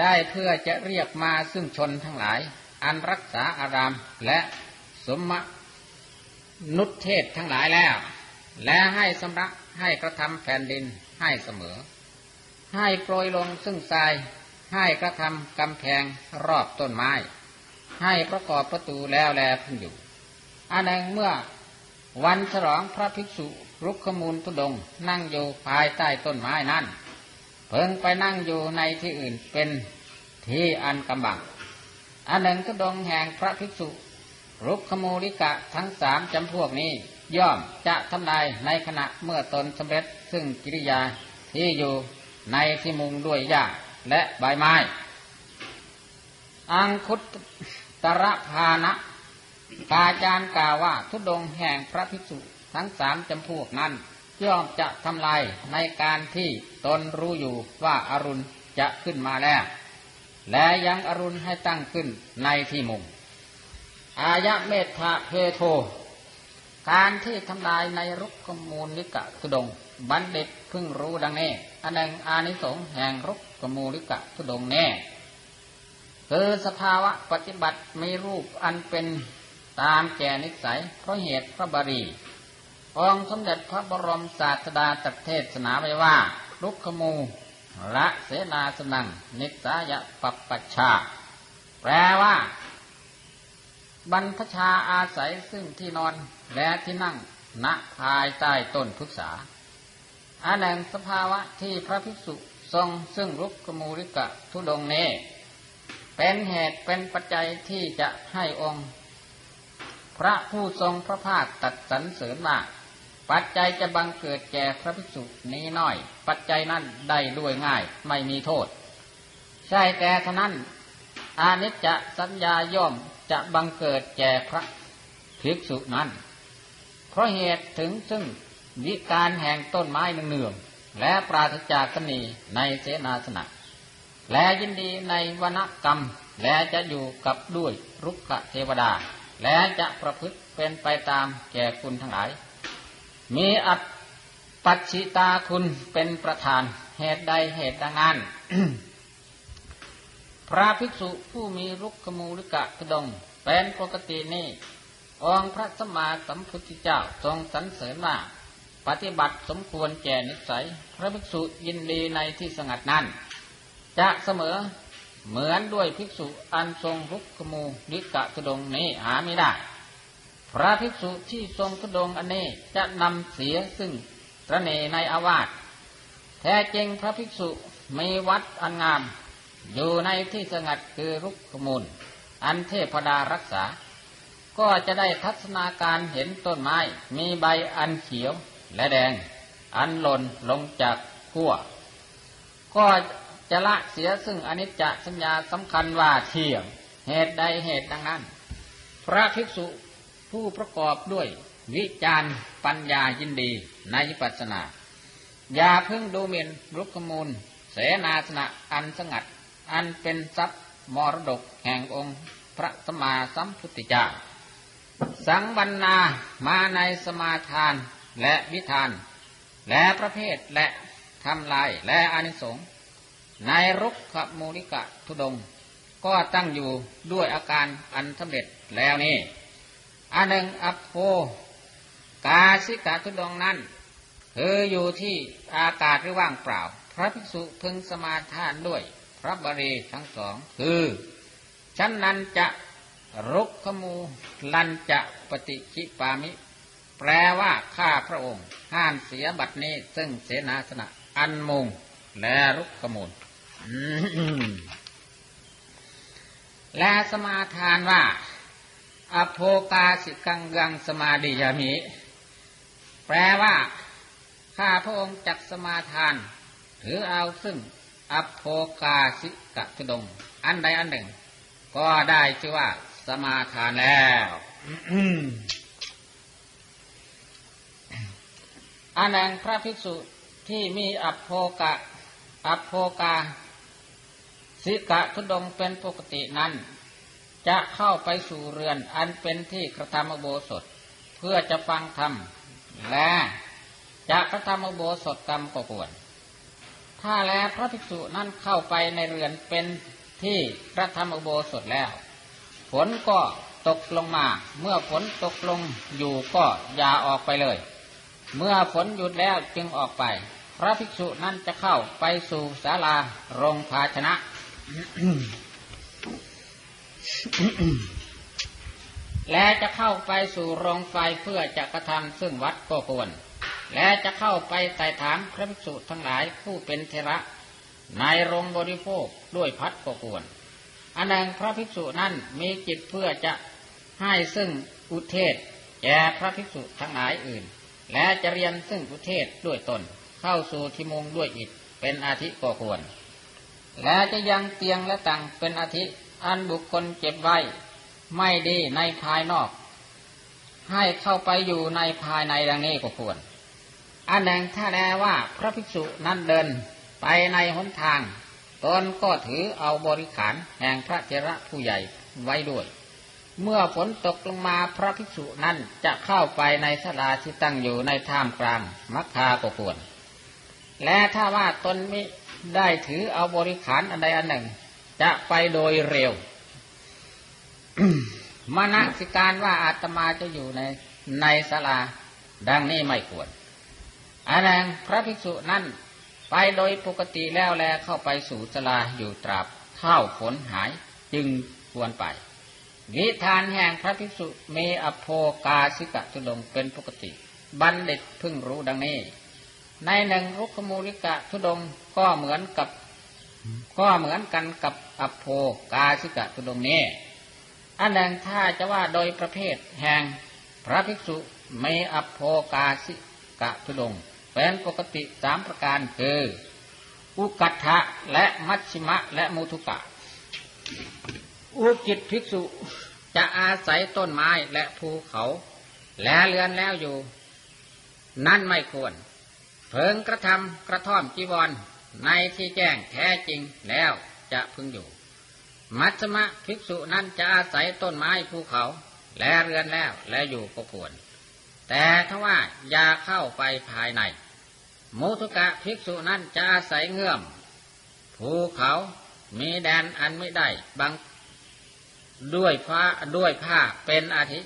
ได้เพื่อจะเรียกมาซึ่งชนทั้งหลายอันรักษาอารามและสมนุเทศทั้งหลายแล้วและให้สำระให้กระทำแผ่นดินให้เสมอให้โปรยลงซึ่งทรายให้กระทำกำแพงรอบต้นไม้ให้ประกอบประตูแล้วแลพึงอยู่อันหนึ่งเมื่อวันฉลองพระภิกษุรุกขมูลทุดงนั่งอยู่ภายใต้ต้นไม้นั้นเพิ่งไปนั่งอยู่ในที่อื่นเป็นที่อันกำบังอันหนึ่งทุดงแห่งพระภิกษุรุกขมูลิกะทั้งสามจำพวกนี้ย่อมจะทำลายในขณะเมื่อตนสำเร็จซึ่งกิริยาที่อยู่ในที่มุงด้วยหญ้าและใบไม้อังคุตตรภานะปาจารย์กล่าวว่าทุดงแห่งพระภิกษุทั้งสามจำพวกนั้นย่อมจะทำลายในการที่ตนรู้อยู่ว่าอรุณจะขึ้นมาแล้วและยังอรุณให้ตั้งขึ้นในที่มุงอายะเมธทะเพโทการที่ทำลายในรุกขมูลลิกะทุดงบัณฑิตเพิ่งรู้ดังนี้อันหนึ่งอานิสงส์แห่งรุกขมูลิกะทุดงแน่คือสภาวะปฏิบัติมีรูปอันเป็นตามแก่นิสัยเพราะเหตุพระบาลีองค์สมเด็จพระบรมศาสดาตรัสเทศนาไว้ว่ารุกขมูละเสนาสนังนิสายะปัปปัชชาแปลว่าบรรพชาอาศัยซึ่งที่นอนและที่นั่งณภายใต้ต้นพฤกษาอันหนึ่งสภาวะที่พระภิกษุทรงซึ่งรุกขมูลิกะทุดงเนเป็นเหตุเป็นปัจจัยที่จะให้องค์พระผู้ทรงพระภาคตรัสสรรเสริญว่าปัจจัยจะบังเกิดแก่พระภิกษุนี้น้อยปัจจัยนั้นได้ด้วยง่ายไม่มีโทษใช่แต่เท่านั้นอานิจจสัญญาย่อมจะบังเกิดแก่พระภิกษุนั้นเพราะเหตุถึงซึ่งวิการแห่งต้นไม้เนืองๆและปราศจากตนีในเสนาสนะและยินดีในวนกรรมและจะอยู่กับด้วยรุกขเทวดาและจะประพฤติเป็นไปตามแก่คุณทั้งหลายมีอัปปัชชิตาคุณเป็นประธานเหตุใดเหตุดังนั้น พระภิกษุผู้มีรุกขมูลิกะทุดงเป็นปกตินี้องค์พระสัมมาสัมพุทธเจ้าทรงสรรเสริญว่าปฏิบัติสมควรแก่นิสัยพระภิกษุยินดีในที่สงัดนั้นจะเสมอเหมือนด้วยภิกษุอันทรงรุกขมูลิกะทุดงนี้หาไม่ได้พระภิกษุที่ทรงทุดงอันนี้จะนำเสียซึ่งตระเนในอาวาสแท้จริงพระภิกษุมีวัดอันงามอยู่ในที่สงัดคือรุกขมูลอันเทพดารักษาก็จะได้ทัศนาการเห็นต้นไม้มีใบอันเขียวและแดงอันหล่นลงจากขั้วก็จะละเสียซึ่งอนิจจสัญญาสำคัญว่าเที่ยงเหตุใดเหตุดังนั้นพระภิกษุผู้ประกอบด้วยวิจารปัญญายินดีในวิปัสสนาอย่าเพิ่งดูหมิ่นรุกขมูลเสนาสนะอันสงัดอันเป็นทรัพย์มรดกแห่งองค์พระสัมมาสัมพุทธเจ้า สังวรณามาในสมาทานและวิธานและประเภทและทำลายและอานิสงส์ในรุกขมูลิกะธุดงค์ก็ตั้งอยู่ด้วยอาการอันสำเร็จแล้วนี้อันหนึ่งอัพโภกาสิกะธุดงค์นั้นคืออยู่ที่อากาศหรือว่างเปล่าพระภิกษุพึงสมาทานด้วยพระบริทั้งสองคือชั้นนั้นจะรุกขมูลันจะปฏิคิปามิแปลว่าข้าพระองค์ห้ามเสียบัดนี้ซึ่งเสนาสนะอันมุงและรุกขมูล และสมาทานว่าอโภกาสิกังกังสมาดิยามิแปลว่าข้าพระองค์จักสมาทานถือเอาซึ่งอโภกาสิกะธุดงค์อันใดอันหนึ่งก็ได้ชื่อว่าสมาทานแล้ว อันหนึ่งพระภิกษุที่มีอโภกาสิกะธุดงค์เป็นปกตินั้นจะเข้าไปสู่เรือนอันเป็นที่กระทำอุโบสถเพื่อจะฟังธรรมและจะกระทำอุโบสถกรรมก็ควรถ้าแล้วพระภิกษุนั้นเข้าไปในเรือนเป็นที่กระทำอุโบสถแล้วฝนก็ตกลงมาเมื่อฝนตกลงอยู่ก็อย่าออกไปเลยเมื่อฝนหยุดแล้วจึงออกไปพระภิกษุนั้นจะเข้าไปสู่ศาลาโรงภาชนะ และจะเข้าไปสู่โรงไฟเพื่อจะกระทำซึ่งวัดก็ควรและจะเข้าไปไต่ถามพระภิกษุทั้งหลายผู้เป็นเทระในโรงบริโภคด้วยพัดก็ควรอันหนึ่งพระภิกษุนั้นมีจิตเพื่อจะให้ซึ่งอุเทศแก่พระภิกษุทั้งหลายอื่นและจะเรียนซึ่งอุเทศด้วยตนเข้าสู่ที่มุงด้วยอิฐเป็นอาทิก็ควรและจะยังเตียงและตั่งเป็นอาทิอันบุคคลเก็บไว้ไม่ดีในภายนอกให้เข้าไปอยู่ในภายในดังนี้ก็ควรอันหนึ่งถ้าแลว่าพระภิกษุนั้นเดินไปในหนทางตนก็ถือเอาบริขารแห่งพระเถระผู้ใหญ่ไว้ด้วยเมื่อฝนตกลงมาพระภิกษุนั้นจะเข้าไปในศาลาที่ตั้งอยู่ในท่ามกลางมัคคาก็ควรและถ้าว่าตนมิได้ถือเอาบริขารอันใดอันหนึ่งจะไปโดยเร็ว มนสิการว่าอาตมาจะอยู่ในศาลาดังนี้ไม่ควรอันหนึ่งพระภิกษุนั้นไปโดยปกติแล้วแลเข้าไปสู่ศาลาอยู่ตราบเท่าฝนหายจึงควรไปนิทานแห่งพระภิกษุมีอโภกาสิกะธุดงค์เป็นปกติบัณฑิตเพิ่งรู้ดังนี้ในหนึ่งรุกขมูลิกะธุดงค์ก็เหมือนกันกับอโภกาสิกะธุดงค์นี้อันหนึ่งถ้าจะว่าโดยประเภทแห่งพระภิกษุมีอโภกาสิกะธุดงค์เป็นปกติสามประการคืออุกัฏฐะและมัชชิมะและมุทุกะอุกิจภิกษุจะอาศัยต้นไม้และภูเขาและเรือนแล้วอยู่นั่นไม่ควรเพิ่งกระทำกระท่อมจีวรในที่แจ้งแท้จริงแล้วจะพึงอยู่มัชชิมะภิกษุนั้นจะอาศัยต้นไม้ภูเขาและเรือนแล้วและอยู่ก็ควรแต่ถ้าว่าอย่าเข้าไปภายในมุทุกะภิกษุนั้นจะอาศัยเงื่อมภูเขามีแดนอันไม่ได้บังด้วยผ้าเป็นอาทิ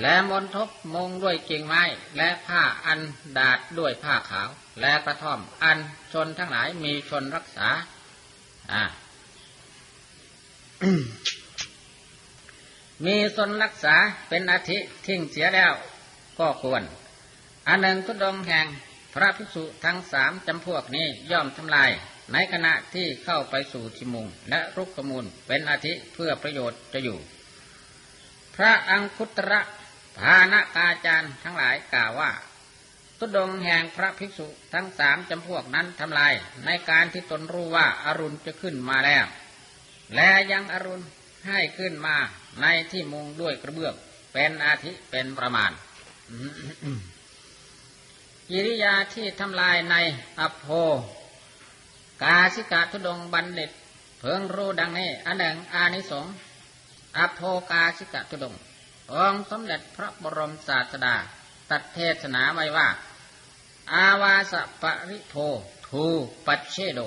และมณฑปมงด้วยกิ่งไม้และผ้าอันดาดด้วยผ้าขาวและกระท่อมอันชนทั้งหลายมีชนรักษามีชนรักษาเป็นอาทิทิ้งเสียแล้วก็ควรอันหนึ่งธุดงค์แห่งพระภิกษุทั้งสามจำพวกนี้ย่อมทำลายในขณะที่เข้าไปสู่ที่มุงและรุกขมูลเป็นอาทิเพื่อประโยชน์จะอยู่พระอังคุตระภานกาจารย์ทั้งหลายกล่าวว่าธุดงค์แห่งพระภิกษุทั้งสามจำพวกนั้นทำลายในการที่ตนรู้ว่าอรุณจะขึ้นมาแล้วและยังอรุณให้ขึ้นมาในที่มุงด้วยกระเบื้องเป็นอาทิเป็นประมาณกิริยาที่ทำลายในอโภกาสิกะธุดงค์บัณฑิตเพิ่งรู้ดังนี้อันหนึ่งอานิสงส์อโภกาสิกะธุดงค์ องค์สมเด็จพระบรมศาสดาตัดเทศนาไว้ว่าอาวาสปริโภทูปัจเชโด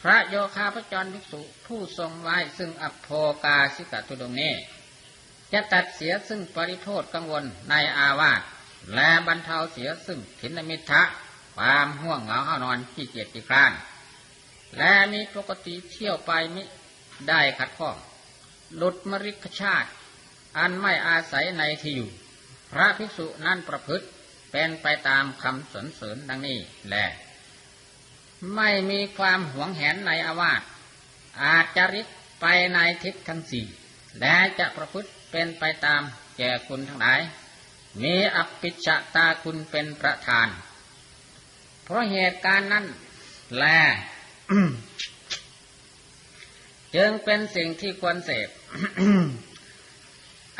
พระโยคาพจรภิกษุผู้ทรงไว้ซึ่งอภโภกาสิกตุดงเนจะตัดเสียซึ่งปริโภธกังวลในอาวาสและบรรเทาเสียซึ่งถินมิทธะความห่วงเหงาห้านอนขี้เกียจขี้คร้านและมีปกติเที่ยวไปมิได้ขัดข้องหลุดมฤคชาติอันไม่อาศัยในที่อยู่พระภิกษุนั้นประพฤติเป็นไปตามคำสรรเสริญดังนี้แลไม่มีความหวงแหนในอาวาสอาจจะริกไปในทิศทั้งสี่และจะประพฤติเป็นไปตามแก่คุณทั้งหลายมีอภิชตาคุณเป็นประธานเพราะเหตุการณ์นั้นแล จึงเป็นสิ่งที่ควรเสพ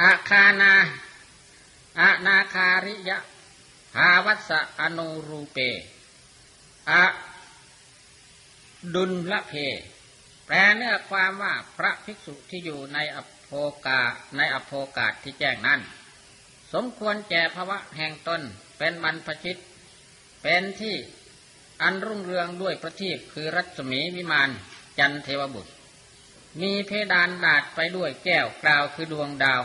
อานาคาริยะภาวัสสะอนุรูเปอดุลละเพแปลเนื้อความว่าพระภิกษุที่อยู่ในอภโภกาสที่แจ้งนั้นสมควรแก่ภวะแห่งตนเป็นบรรพชิตเป็นที่อันรุ่งเรืองด้วยประทีปคือรัศมีวิมานจันเทวบุตรมีเพดานดาดไปด้วยแก้วกล่าวคือดวงดาว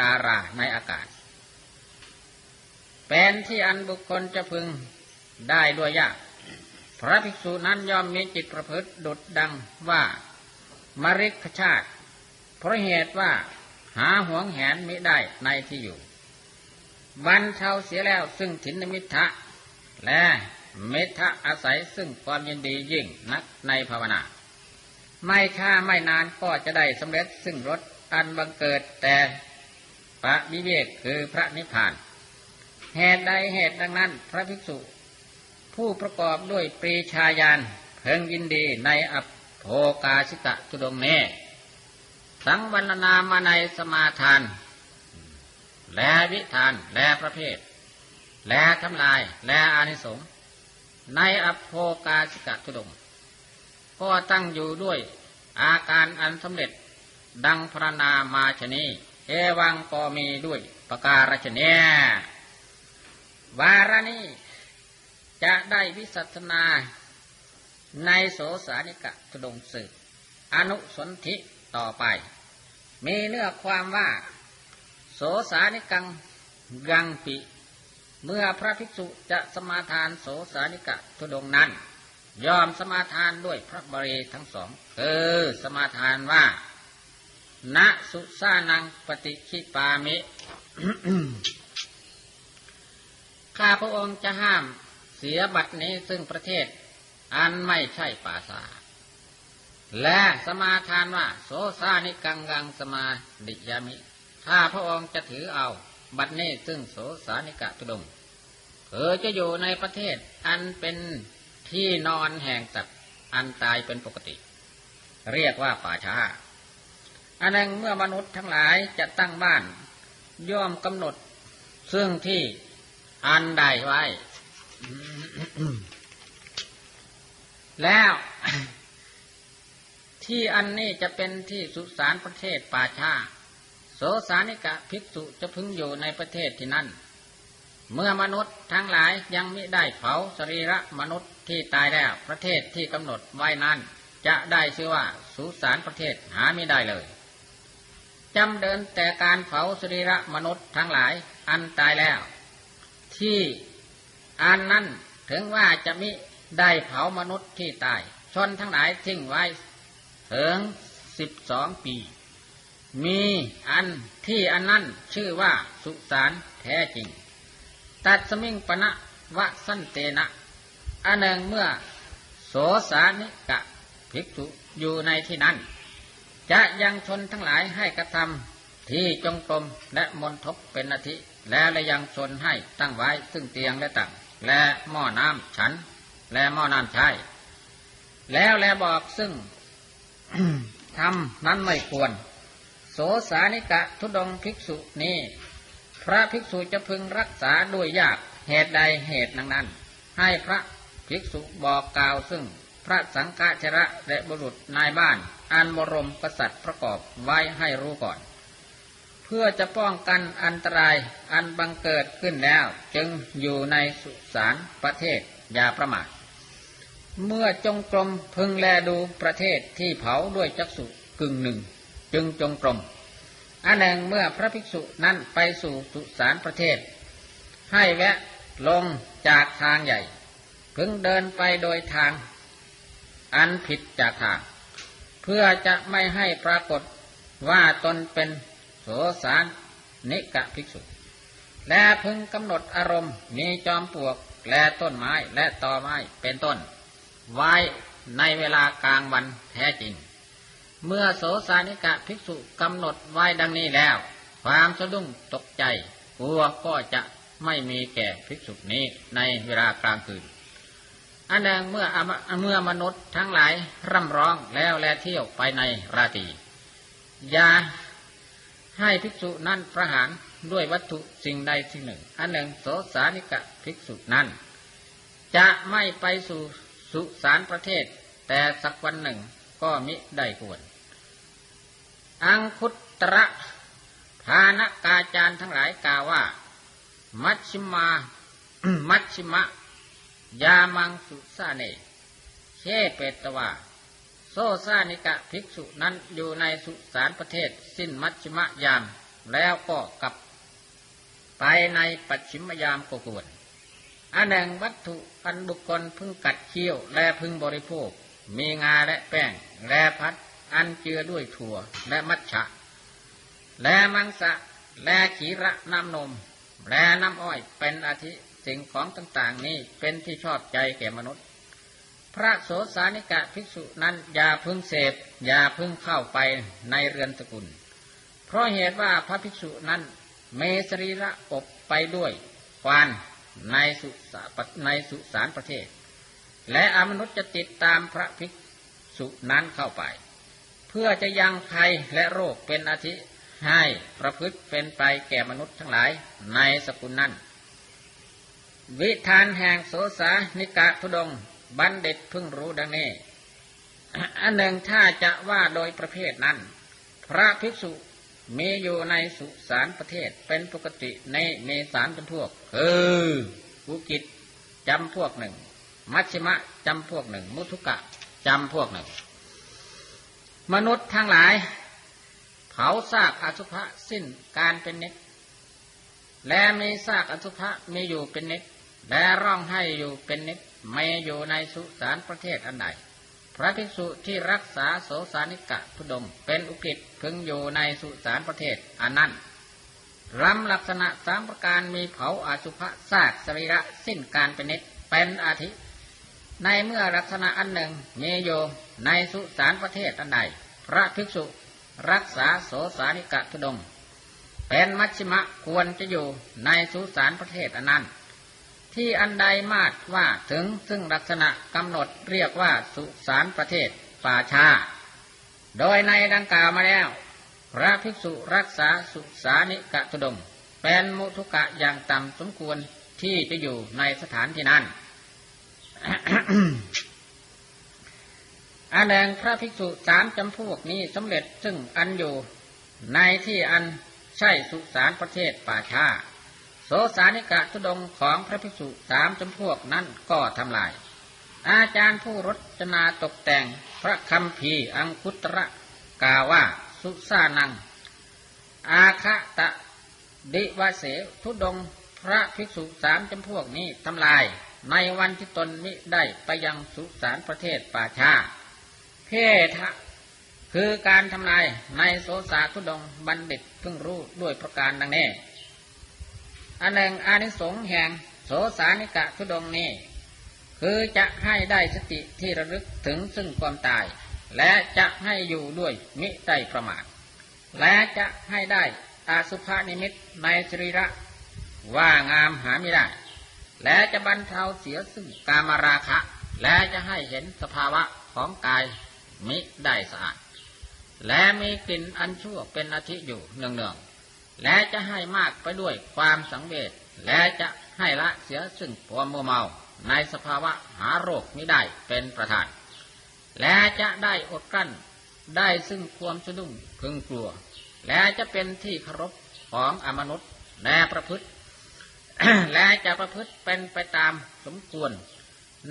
ดาราในอากาศเป็นที่อันบุคคลจะพึงได้ด้วยยากพระภิกษุนั้นยอมมีจิตประพฤติดุจดังว่ามฤคชาติเพราะเหตุว่าหาหวงแหนมิได้ในที่อยู่บรรเทาเสียแล้วซึ่งถินมิทธะและมิทธะอาศัยซึ่งความยินดียิ่งนักในภาวนาไม่ช้าไม่นานก็จะได้สำเร็จซึ่งรสอันบังเกิดแต่ปริเวกคือพระนิพพานเหตุดังนั้นพระภิกษุผู้ประกอบด้วยปรีชาญาณเพิ่งยินดีในอภโภกาสิกตุดงเนสังวรณามาในสมาทานและวิธานและประเภทและทำลายและอานิสงส์ในอภโภกาสิกตุดงก็ตั้งอยู่ด้วยอาการอันสำเร็จดังพระนามาชนีเอวังก็มีด้วยประการฉะนี้วาระนี้จะได้วิสัชนาในโสสานิกตุดงสืบอนุสนธิต่อไปมีเนื้อความว่าโสสานิกังกังปิเมื่อพระภิกษุจะสมาทานโสสานิกตุดงนั้นยอมสมาทานด้วยพระบริทั้งสองคือสมาทานว่าณสุสานังปฏิคิปามิ ข้าพระองค์จะห้ามเสียบัดนี้ซึ่งประเทศอันไม่ใช่ป่าสาและสมาทานว่าโสสานิกังกังสมาดิยามิข้าพระองค์จะถือเอาบัดนี้ซึ่งโสสานิกตุดงเธอจะอยู่ในประเทศอันเป็นที่นอนแห่งสัตว์อันตายเป็นปกติเรียกว่าป่าช้าอันหนึ่งเมื่อมนุษย์ทั้งหลายจะตั้งบ้านย่อมกำหนดซึ่งที่อันใดไว้ แล้วที่อันนี้จะเป็นที่สุสานประเทศป่าช้าโสสานิกะภิกษุจะพึงอยู่ในประเทศที่นั่นเมื่อมนุษย์ทั้งหลายยังมิได้เผาสรีระมนุษย์ที่ตายแล้วประเทศที่กำหนดไว้นั้นจะได้ชื่อว่าสุสานประเทศหาไม่ได้เลยจำเดินแต่การเผาสรีระมนุษย์ทั้งหลายอันตายแล้วที่อันนั้นถึงว่าจะมิได้เผามนุษย์ที่ตายชนทั้งหลายทิ้งไว้ถึง12 ปีมีอันที่อันนั้นชื่อว่าสุสานแท้จริงตัดสมิงปณะวะสันเตนะอันหนึ่งเมื่อโสสานิกะภิกษุอยู่ในที่นั้นจะยังชนทั้งหลายให้กระทำที่จงกรมและมนทกเป็นอาทิและยังชนให้ตั้งไว้ซึ่งเตียงและตักและหม้อน้ำฉันและหม้อน้ำใช้แล้วแลบอกซึ่ง ทำนั้นไม่ควรโสสานิกะทุดงภิกษุนี้พระภิกษุจะพึงรักษาด้วยยากเหตุใดเหตุนั้นให้พระภิกษุบอกกล่าวซึ่งพระสังฆเถระและบุรุษนายบ้านอันบรมกษัตริย์ประกอบไว้ให้รู้ก่อน เพื่อจะป้องกันอันตรายอันบังเกิดขึ้นแล้วจึงอยู่ในสุสานประเทศอย่าประมาทเมื่อจงกรมพึงแลดูประเทศที่เผาด้วยจักษุกึ่งหนึ่งจึงจงกรมอันหนึ่งเมื่อพระภิกษุนั้นไปสู่สุสานประเทศให้แวะลงจากทางใหญ่พึงเดินไปโดยทางอันผิดจากทางเพื่อจะไม่ให้ปรากฏว่าตนเป็นโสสารนิกะภิกษุและพึงกำหนดอารมณ์มีจอมปลวกและต้นไม้และตอไม้เป็นต้นไว้ในเวลากลางวันแท้จริงเมื่อโสสารนิกะภิกษุกำหนดไว้ดังนี้แล้วความสะดุ้งตกใจกลัวก็จะไม่มีแก่ภิกษุนี้ในเวลากลางคืนอันหนึ่งเมื่อมนุษย์ทั้งหลายร่ำร้องแล้วแลเที่ยวไปในราตรีอย่าให้ภิกษุนั้นประหารด้วยวัตถุสิ่งใดสิ่งหนึ่งอันหนึ่งโสสานิกะภิกษุนั้นจะไม่ไปสู่สุสานประเทศแต่สักวันหนึ่งก็มิได้ควรอังคุตระภานกาจารย์ทั้งหลายกล่าวว่ามัชชิมะยามังสุสาเนเชเปตวาโซสานิกะภิกษุนั้นอยู่ในสุสานประเทศสิ้นมัชชิมยามแล้วก็กลับไปในปัจฉิมยามก็ควรอันหนึ่งวัตถุอันบุคคลพึงกัดเคี้ยวและพึงบริโภคมีงาและแป้งและพัดอันเจือด้วยถั่วและมัทฉะและมังสะและขีระน้ำนมและน้ำอ้อยเป็นอาทิสิ่งของต่างๆนี้เป็นที่ชอบใจแก่มนุษย์พระโสสานิกะภิกษุนั้นอย่าพึงเสพอย่าพึงเข้าไปในเรือนสกุลเพราะเหตุว่าพระภิกษุนั้นเมสรีระอบไปด้วยควันในสุสานประเทศและอมนุษย์จะติดตามพระภิกษุนั้นเข้าไปเพื่อจะยังภัยและโรคเป็นอาทิให้ประพฤติเป็นไปแก่มนุษย์ทั้งหลายในสกุลนั้นวิธานแห่งโสสานิกะธุดงค์บัณฑิตพึงรู้ดังนี้อันหนึ่งถ้าจะว่าโดยประเภทนั้นพระภิกษุมีอยู่ในสุสานประเทศเป็นปกติในเนสามจำพวกคือภูกิจจำพวกหนึ่งมัชชิมะจำพวกหนึ่งมุทุกะจำพวกหนึ่งมนุษย์ทั้งหลายเผาซากอสุภะสิ้นการเป็นนิจและมีซากอสุภะมีอยู่เป็นนิจและร้องไห้อยู่เป็นนิจไม่อยู่ในสุสานประเทศอันใดพระภิกษุที่รักษาโสสานิกะธุดงค์เป็นอุกฤษพึงอยู่ในสุสานประเทศอันนั้นรำลักษณะสามประการมีเผาอสุภะซากสรีระสิ้นการเป็นนิจเป็นอาทิในเมื่อลักษณะอันหนึ่งมีอยู่ในสุสานประเทศอันใดพระภิกษุรักษาโสสานิกะธุดงค์เป็นมัชชิมะควรจะอยู่ในสุสานประเทศอันนั้นที่อันใดมาดว่าถึงซึ่งลักษณะกำหนดเรียกว่าสุสานประเทศป่าชาโดยในดังกล่าวมาแล้วพระภิกษุรักษาสุสานิกะธุดงค์เป็นมุทุกะอย่างต่ำสมควรที่จะอยู่ในสถานที่นั้น อันหนึ่งพระภิกษุสามจำพวกนี้สำเร็จซึ่งอันอยู่ในที่อันใช่สุสานประเทศป่าชาโสสานิกะธุดงค์ของพระภิกษุสามจำพวกนั้นก็ทำลายอาจารย์ผู้รจนาตกแต่งพระคัมภีร์อังคุตระกล่าวว่าสุสานังอาคตะดิวาเสธุดงค์พระภิกษุสามจำพวกนี้ทำลายในวันที่ตนมิได้ไปยังสุสานประเทศป่าชาเพทะคือการทำลายในโสสาธุดงค์บัณฑิตเพิ่งรู้ด้วยประการดังนี้อันหนึ่งอานิสงส์แห่งโสสานิกะธุดงค์นี้คือจะให้ได้สติที่ระลึกถึงซึ่งความตายและจะให้อยู่ด้วยมิได้ประมาทและจะให้ได้อาสุภนิมิตในสรีระว่างามหาไม่ได้และจะบรรเทาเสียซึ่งกามราคะและจะให้เห็นสภาวะของกายมิได้สะอาดและมีกลิ่นอันชั่วเป็นอาทิอยู่เนืองๆและจะให้มากไปด้วยความสังเวชและจะให้ละเสียซึ่งความมัวเมาในสภาวะหาโรคมิได้เป็นประธานและจะได้อดกลั้นได้ซึ่งความสะดุ้งพึงกลัว และจะเป็นที่เคารพของอมนุษย์และประพฤติ และจะประพฤติเป็นไปตามสมควร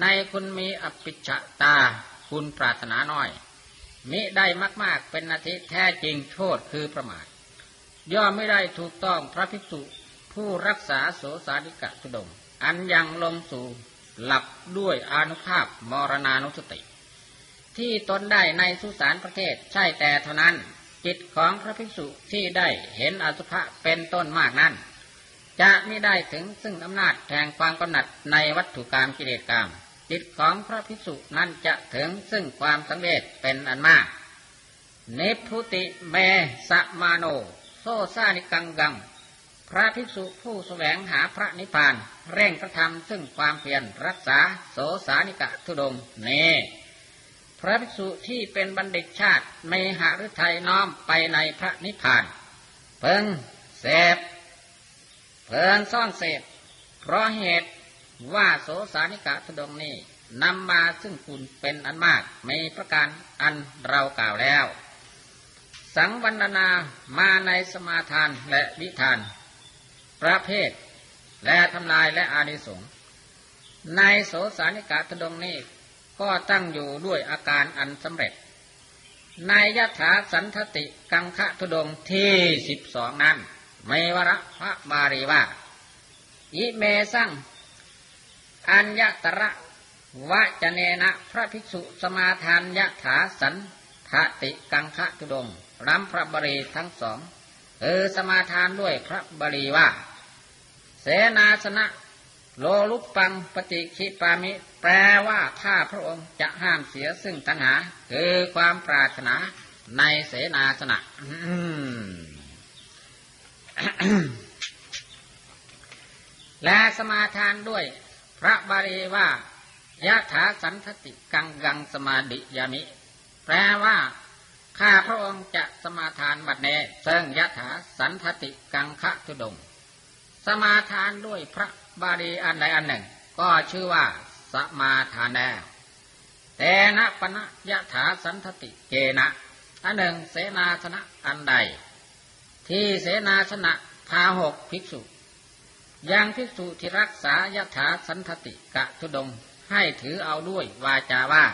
ในคุณมีอภิชตาคุณปรารถนาน้อยมิได้มากๆเป็นนาทีแท้จริงโทษคือประมาทย่อมไม่ได้ถูกต้องพระภิกษุผู้รักษาโสสาธิกะธุดงค์อันยังลงสู่หลับด้วยอานุภาพมรณานุสติที่ตนได้ในสุสานประเทศใช่แต่เท่านั้นจิตของพระภิกษุที่ได้เห็นอสุภะเป็นต้นมากนั้นจะไม่ได้ถึงซึ่งอำนาจแห่งความกำหนัดในวัตถุกรรมกิเลสกรรมจิตของพระภิกษุนั้นจะถึงซึ่งความสังเวชเป็นอันมากเนปพุติเมสมาโนโซซานิกังกังพระภิกษุผู้แสวงหาพระนิพพานเร่งกระทำซึ่งความเพียรรักษาโสสานิกะธุดงค์เนพระภิกษุที่เป็นบัณฑิตชาติเมหฤทัยน้อมไปในพระนิพพานเพิ่งซ่อนเสพเพราะเหตุว่าโสสานิกะธุดงค์นี้นำมาซึ่งคุณเป็นอันมากมีประการอันเรากล่าวแล้วสังวรรณนามาในสมาทานและวิธานประเภทและทำลายและอานิสงส์ในโสสานิกะธุดงค์นี้ก็ตั้งอยู่ด้วยอาการอันสำเร็จในยถาสันทติกังคะธุดงค์ที่12นั้นเมวรพระบาลีว่าอิเมสังอัญญตระวะจเนนะพระภิกษุสมาทานยถาสันทติกังคะธุดงค์ล้ำพระบาลีทั้งสองสมาทานด้วยพระบาลีว่าเสนาสนะโลลุปปังปฏิคิปามิแปลว่าข้าพระองค์จะห้ามเสียซึ่งตัณหาคือความปรารถนาในเสนาสนะ และสมาทานด้วยพระบาลีว่ายะถาสันทติกังกังสมาดิยามิแปลว่าข้าพระองค์จะสมาทานบัดเนซึ่งยะถาสันทติกังคะธุดงค์สมาทานด้วยพระบาลีอันใดอันหนึ่งก็ชื่อว่าสมาทานแน่แต่นะปนะยะถาสันทติเกนะอันหนึ่งเสนาสนะอันใดที่เสนาสนะพาหกภิกษุยังภิกษุที่รักษายะถาสันทติกะธุดงค์ให้ถือเอาด้วยวาจาว่า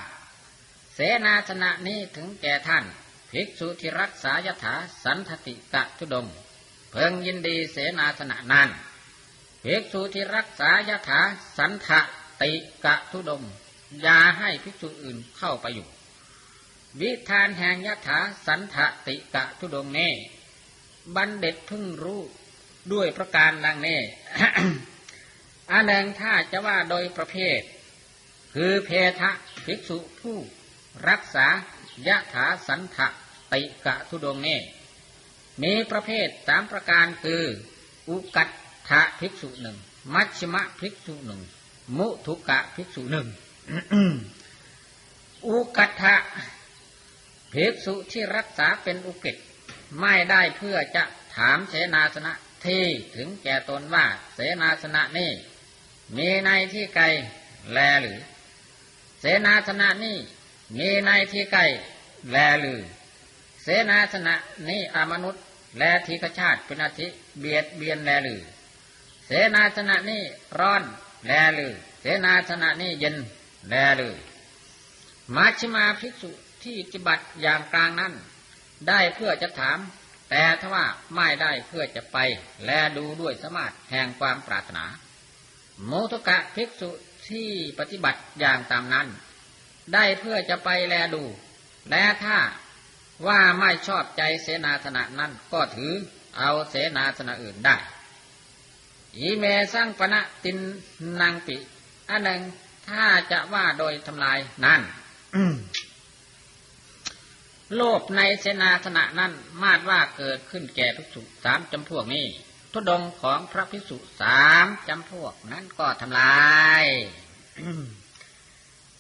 เสนาสนะนี้ถึงแก่ท่านภิกษุที่รักษายถาสันทติกะธุดงค์เพิ่งยินดีเสนาสนะนั้นภิกษุที่รักษายถาสันทติกะธุดงค์อย่าให้ภิกษุอื่นเข้าไปอยู่วิธานแห่งยถาสันทติกะธุดงค์นี้บัณฑิตพึงรู้ด้วยประการดังนี้ อันหนึ่งถ้าจะว่าโดยประเภทคือเพทะภิกษุผู้รักษายถาสันทติกะธุดงค์นี้มีประเภทสามประการคืออุกัฏฐะภิกษุหนึ่งมัชฌิมะภิกษุหนึ่งมุทุกะภิกษุหนึ่ง อุกัฏฐะภิกษุที่รักษาเป็นอุกิฏไม่ได้เพื่อจะถามเสนาสนะที่ถึงแก่ตนว่าเสนาสนะนี้มีในที่ไกลแลหรือเสนาสนะนี้มีในที่ไกลแลหรือเสนาสนะนี้อมนุษย์แลทีฆชาติเป็นอาทิเบียดเบียนแลหรือเสนาสนะนี้ร้อนแลหรือเสนาสนะนี้เย็นแลหรือมัชฌิมาภิกษุที่ปฏิบัติอย่างกลางนั้นได้เพื่อจะถามแต่ถ้าว่าไม่ได้เพื่อจะไปแลดูด้วยสมาธิแห่งความปรารถนามุทุกะภิกษุที่ปฏิบัติอย่างตามนั้นได้เพื่อจะไปแลดูและถ้าว่าไม่ชอบใจเสนาสนะนั้นก็ถือเอาเสนาสนะอื่นได้อิเมสังปนะตินนังปิอันหนึ่งถ้าจะว่าโดยทำลายนั้น โลภในเสนาสนะนั้นมาดว่าเกิดขึ้นแก่ภิกษุสามจำพวกนี้ธุดงค์ของพระภิกษุสามจำพวกนั้นก็ทำลาย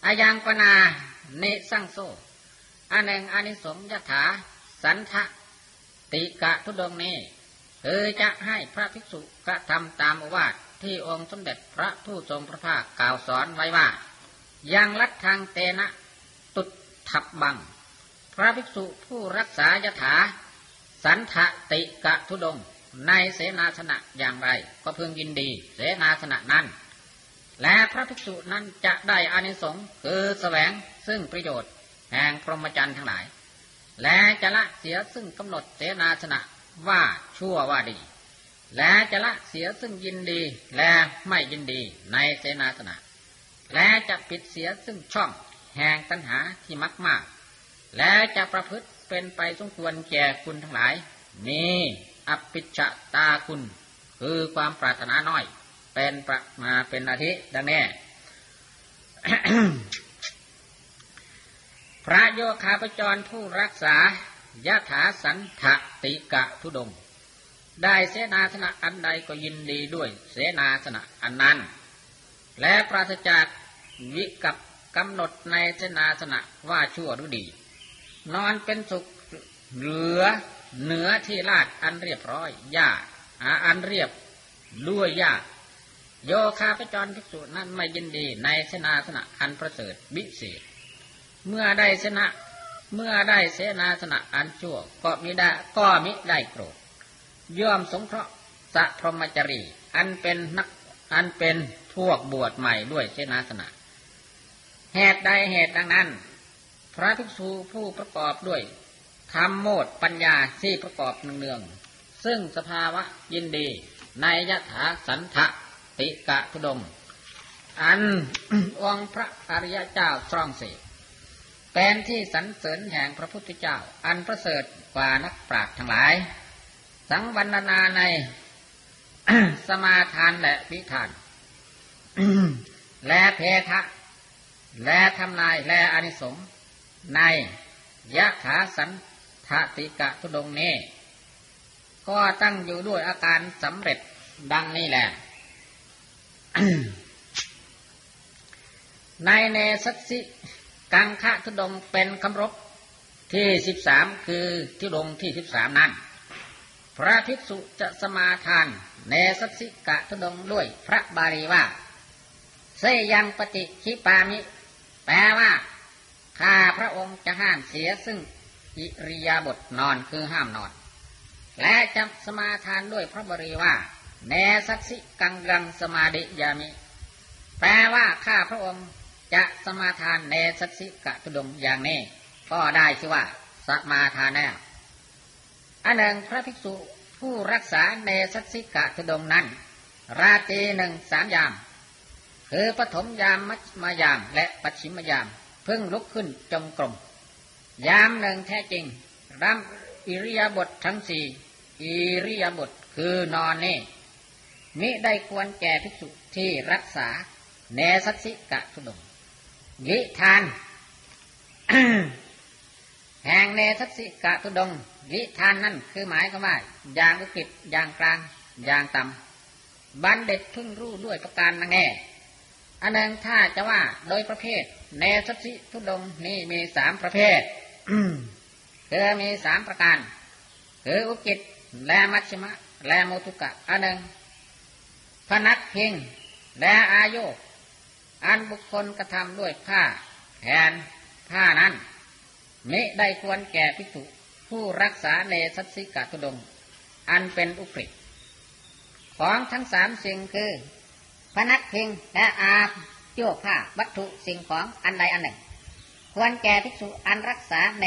อายังปนาเนสังโซอันหนึ่งอานิสงส์ยถาสันทติกะธุดงค์นี้จะให้พระภิกษุกระทำตามโอวาทที่องค์สมเด็จพระผู้ทรงพระภาคกล่าวสอนไว้ว่ายังลัดทางเตนะตุดถับบังพระภิกษุผู้รักษายถา สันทติกะทุดงในเสนาสนะอย่างไรก็พึงยินดีเสนาสนะนั้นและพระภิกษุนั้นจะได้อานิสงส์คือแสวงซึ่งประโยชน์แห่งพรหมจรรย์ทั้งหลายและจะละเสียซึ่งกำหนดเสนาสนะว่าชั่วว่าดีและจะละเสียซึ่งยินดีและไม่ยินดีในเสนาสนะและจะปิดเสียซึ่งช่องแห่งตัณหาที่มากๆและจะประพฤติเป็นไปสมควรแก่คุณทั้งหลายนี้อภิชาตาคุณคือความปรารถนาน้อยเป็นประมาเป็นอาทิดังนี้ พระโยคาพจรผู้รักษายถาสันทติกะทุดงได้เสนาสนะอันใดก็ยินดีด้วยเสนาสนะอันนั้นและปราศจากวิกัปกำหนดในเสนาสนะว่าชั่วหรือดีนอนเป็นสุขเหลือเหนือที่ลาดอันเรียบร้อยหญ้าอันเรียบด้วยหญ้าโยคาพจรภิกษุนั้นไม่ยินดีในเสนาสนะอันประเสริฐวิเศษเมื่อได้เสนาสนะอันชั่วก็มิได้โกรธย่อมสงเคราะห์สพรหมจรีอันเป็นพวกบวชใหม่ด้วยเสนาสนะเหตุใดเหตุดังนั้นพระภิกษุผู้ประกอบด้วยธรรมโมทปัญญาที่ประกอบเนืองๆซึ่งสภาวะยินดีในยถาสันทติกะทุดงอันองค์พระอริยเจ้าตรองเสกเป็นที่สรรเสริญแห่งพระพุทธเจ้าอันประเสริฐกว่านักปราชญ์ทั้งหลายสังวรรณาใน สมาทานและวิธาน และเพทะและทำนายและอานิสงส์ในยถาสันทติกะทุดงนี้ก็ตั้งอยู่ด้วยอาการสำเร็จดังนี้แหละ ในเนสัสสิกังคะทุดงเป็นคำรบที่13คือทุดงที่13นั้นพระภิกษุจะสมาทานเนสัสสิกะทุดงด้วยพระบาลีว่าเสยังปฏิคิปามิแปลว่าข้าพระองค์จะห้ามเสียซึ่งอิริยาบถนอนคือห้ามนอนและจะสมาทานด้วยพระบาลีว่าเนสัสสิกังกังสมาดิยามิแปลว่าข้าพระองค์จะสมาทานเนสัสสิกะทุดงอย่างนี้ก็ได้ชื่อว่าสมาทานแล้วอันหนึ่งพระภิกษุผู้รักษาเนสัสสิกะทุดงนั้นราตรีหนึ่งสามยามคือปฐมยามมัชฌิมยามและปัจฉิมยามเพิ่งลุกขึ้นจงกรมยามหนึ่งแท้จริงร่ำอิริยาบถทั้งสี่อิริยาบถคือนอนนี่มิได้ควรแก่ภิกษุที่รักษาเนสัสสิกะทุดงวิธาน แห่งเนสัสสิกะทุดงวิธานนั่นคือหมายก็ว่าอย่างอุกฤษอย่างกลางอย่างต่ำบัณฑิตเพิ่งรู้ด้วยประการนั่งแง่อันหนึ่งถ้าจะว่าโดยประเภทเนสัสสิทุดงนี่มีสามประเภท คือมีสามประการคืออุกฤษและมัชฌิมะและโมทุกะอันหนึ่งพนักพิงและอาโยกอันบุคคลกระทำด้วยผ้าแทนผ้านั้นมิได้ควรแก่ภิกษุผู้รักษาเนสัสสิกะทุดงอันเป็นอุกฤษของทั้งสามสิ่งคือพนักพิงและอาโยกผ้าวัตถุสิ่งของอันใดอันหนึ่งควรแก่ภิกษุอันรักษาเน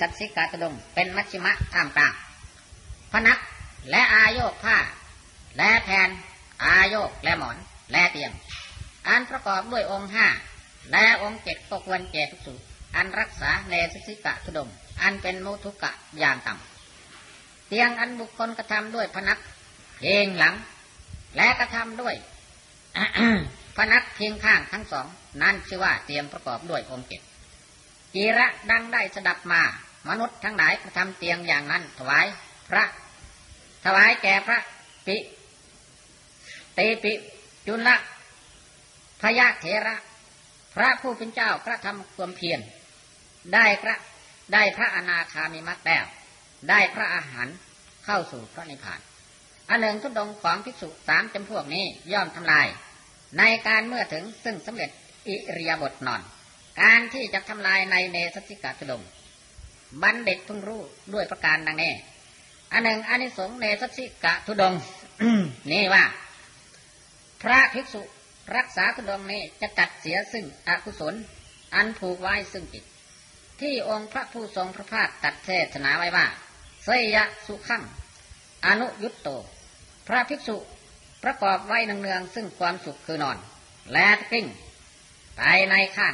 สัสสิกะทุดงเป็นมัชฌิมะท่ามกลางพนักและอาโยกผ้าและแทนอาโยกและหมอนและเตียงอันประกอบด้วยองค์ห้าและองค์เจ็ดก็ควรแก่ภิกษุอันรักษาเนสัสสิกะทุดงอันเป็นโมทุกะอย่างต่ำเตียงอันบุคคลกระทำด้วยพนักเพียงหลังและกระทำด้วย พนักเพียงข้างทั้งสองนั่นชื่อว่าเตียงประกอบด้วยองค์เจ็ดจีระดังได้สดับมามนุษย์ทั้งหลายกระทำเตียงอย่างนั้นถวายแก่พระปิเตปิจุลพยาเถระพระผู้เป็นเจ้ากระทำความเพียรได้พระอนาคามิมรรคแล้วได้พระอรหันต์เข้าสู่พระนิพพานอันหนึ่งทุดงของภิกษุสามจำพวกนี้ย่อมทำลายในการเมื่อถึงซึ่งสำเร็จอิริยาบถนอนการที่จะทำลายในเนสัสสิกะทุดงบัณฑิตพึงรู้ด้วยประการดังนี้ อันหนึ่งอานิสงส์ในสัจฉิกะธุดงค์ นี่ว่าพระภิกษุรักษาธุดงค์นี้จะตัดเสียซึ่งอกุศลอันผูกไว้ซึ่งจิตที่องค์พระผู้ทรงพระภาคตัดเทศนาไว้ว่าเสยะสุขังอนุยุตโตพระภิกษุประกอบไว้เนืองๆซึ่งความสุขคือนอนและกลิ้งไปในข้า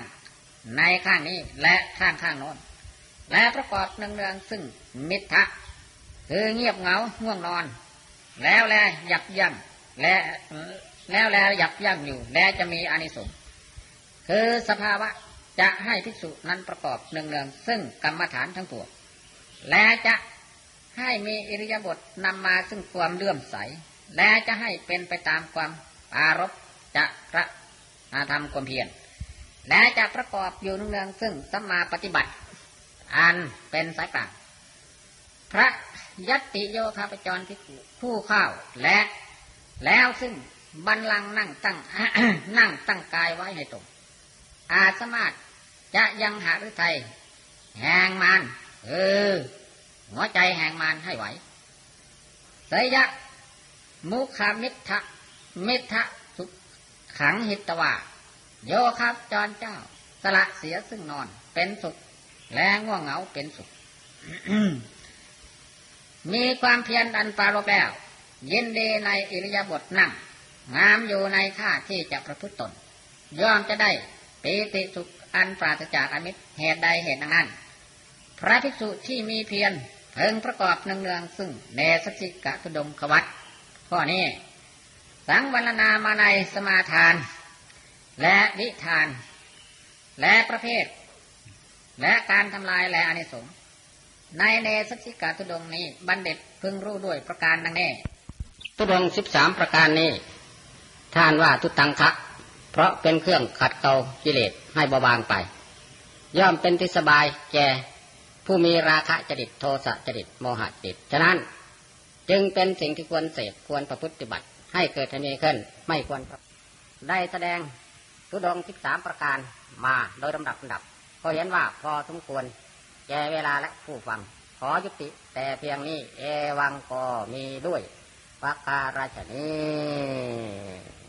งนี้และข้างโน้นและประกอบเนืองๆซึ่งมิทธะคือเงียบเหงาง่วงนอนแล้วแลยับยั้งแล้วแลยับยั้งอยู่และจะมีอานิสงส์คือสภาวะจะให้ภิกษุนั้นประกอบเนืองๆซึ่งกรรมฐานทั้งปวงและจะให้มีอิริยาบถนำมาซึ่งความเลื่อมใสและจะให้เป็นไปตามความปารภจะกระทำความเพียรและจะประกอบอยู่เนืองๆซึ่งสัมมาปฏิบัติอันเป็นสายกลางพระยัตติโยคาปจรภิกษุผู้เข้าและแล้วซึ่งบัลลังก์นั่งตั้งกายไว้ให้ตรงอาสามารถจะยังหฤทัยแห่งมารหัวใจแห่งมารให้ไหวเสยะมุขมิทธะมิทธะสุขังหิตวาโยคะจรเจ้าสละเสียซึ่งนอนเป็นสุขและง่วงเหงาเป็นสุข มีความเพียรอันปรารบแล้วยินดีในอิริยาบถนั่งงามอยู่ในท่าที่จะประพฤติตนย่อมจะได้ปิติสุขอันปราศจากอมิตรเหตุใดเหตุนั้นพระภิกษุที่มีเพียรเพิ่งประกอบเนืองๆซึ่งเนสัจฉิกธุดงควัตรข้อนี้สังวรณามาในสมาทานและวิธานและประเภทและการทำลายและอานิสงส์ในเนสัจฉิกธุดงค์นี้บัณฑิตพึงรู้ด้วยประการดังนี้ธุดงค์13ประการนี้ท่านว่าทุตังคะเพราะเป็นเครื่องขัดเกลากิเลสให้เบาบางไปย่อมเป็นที่สบายแก่ผู้มีราคะจริตโทสะจริตโมหะจริตฉะนั้นจึงเป็นสิ่งที่ควรเสพควรประพฤติบัติให้เกิดให้มีขึ้นไม่ควรได้แสดงธุดงค์13ประการมาโดยลำดับพอเห็นว่าพอสมควรแก่เวลาและผู้ฟังขอยุติแต่เพียงนี้เอวังก็มีด้วยประการฉะนี้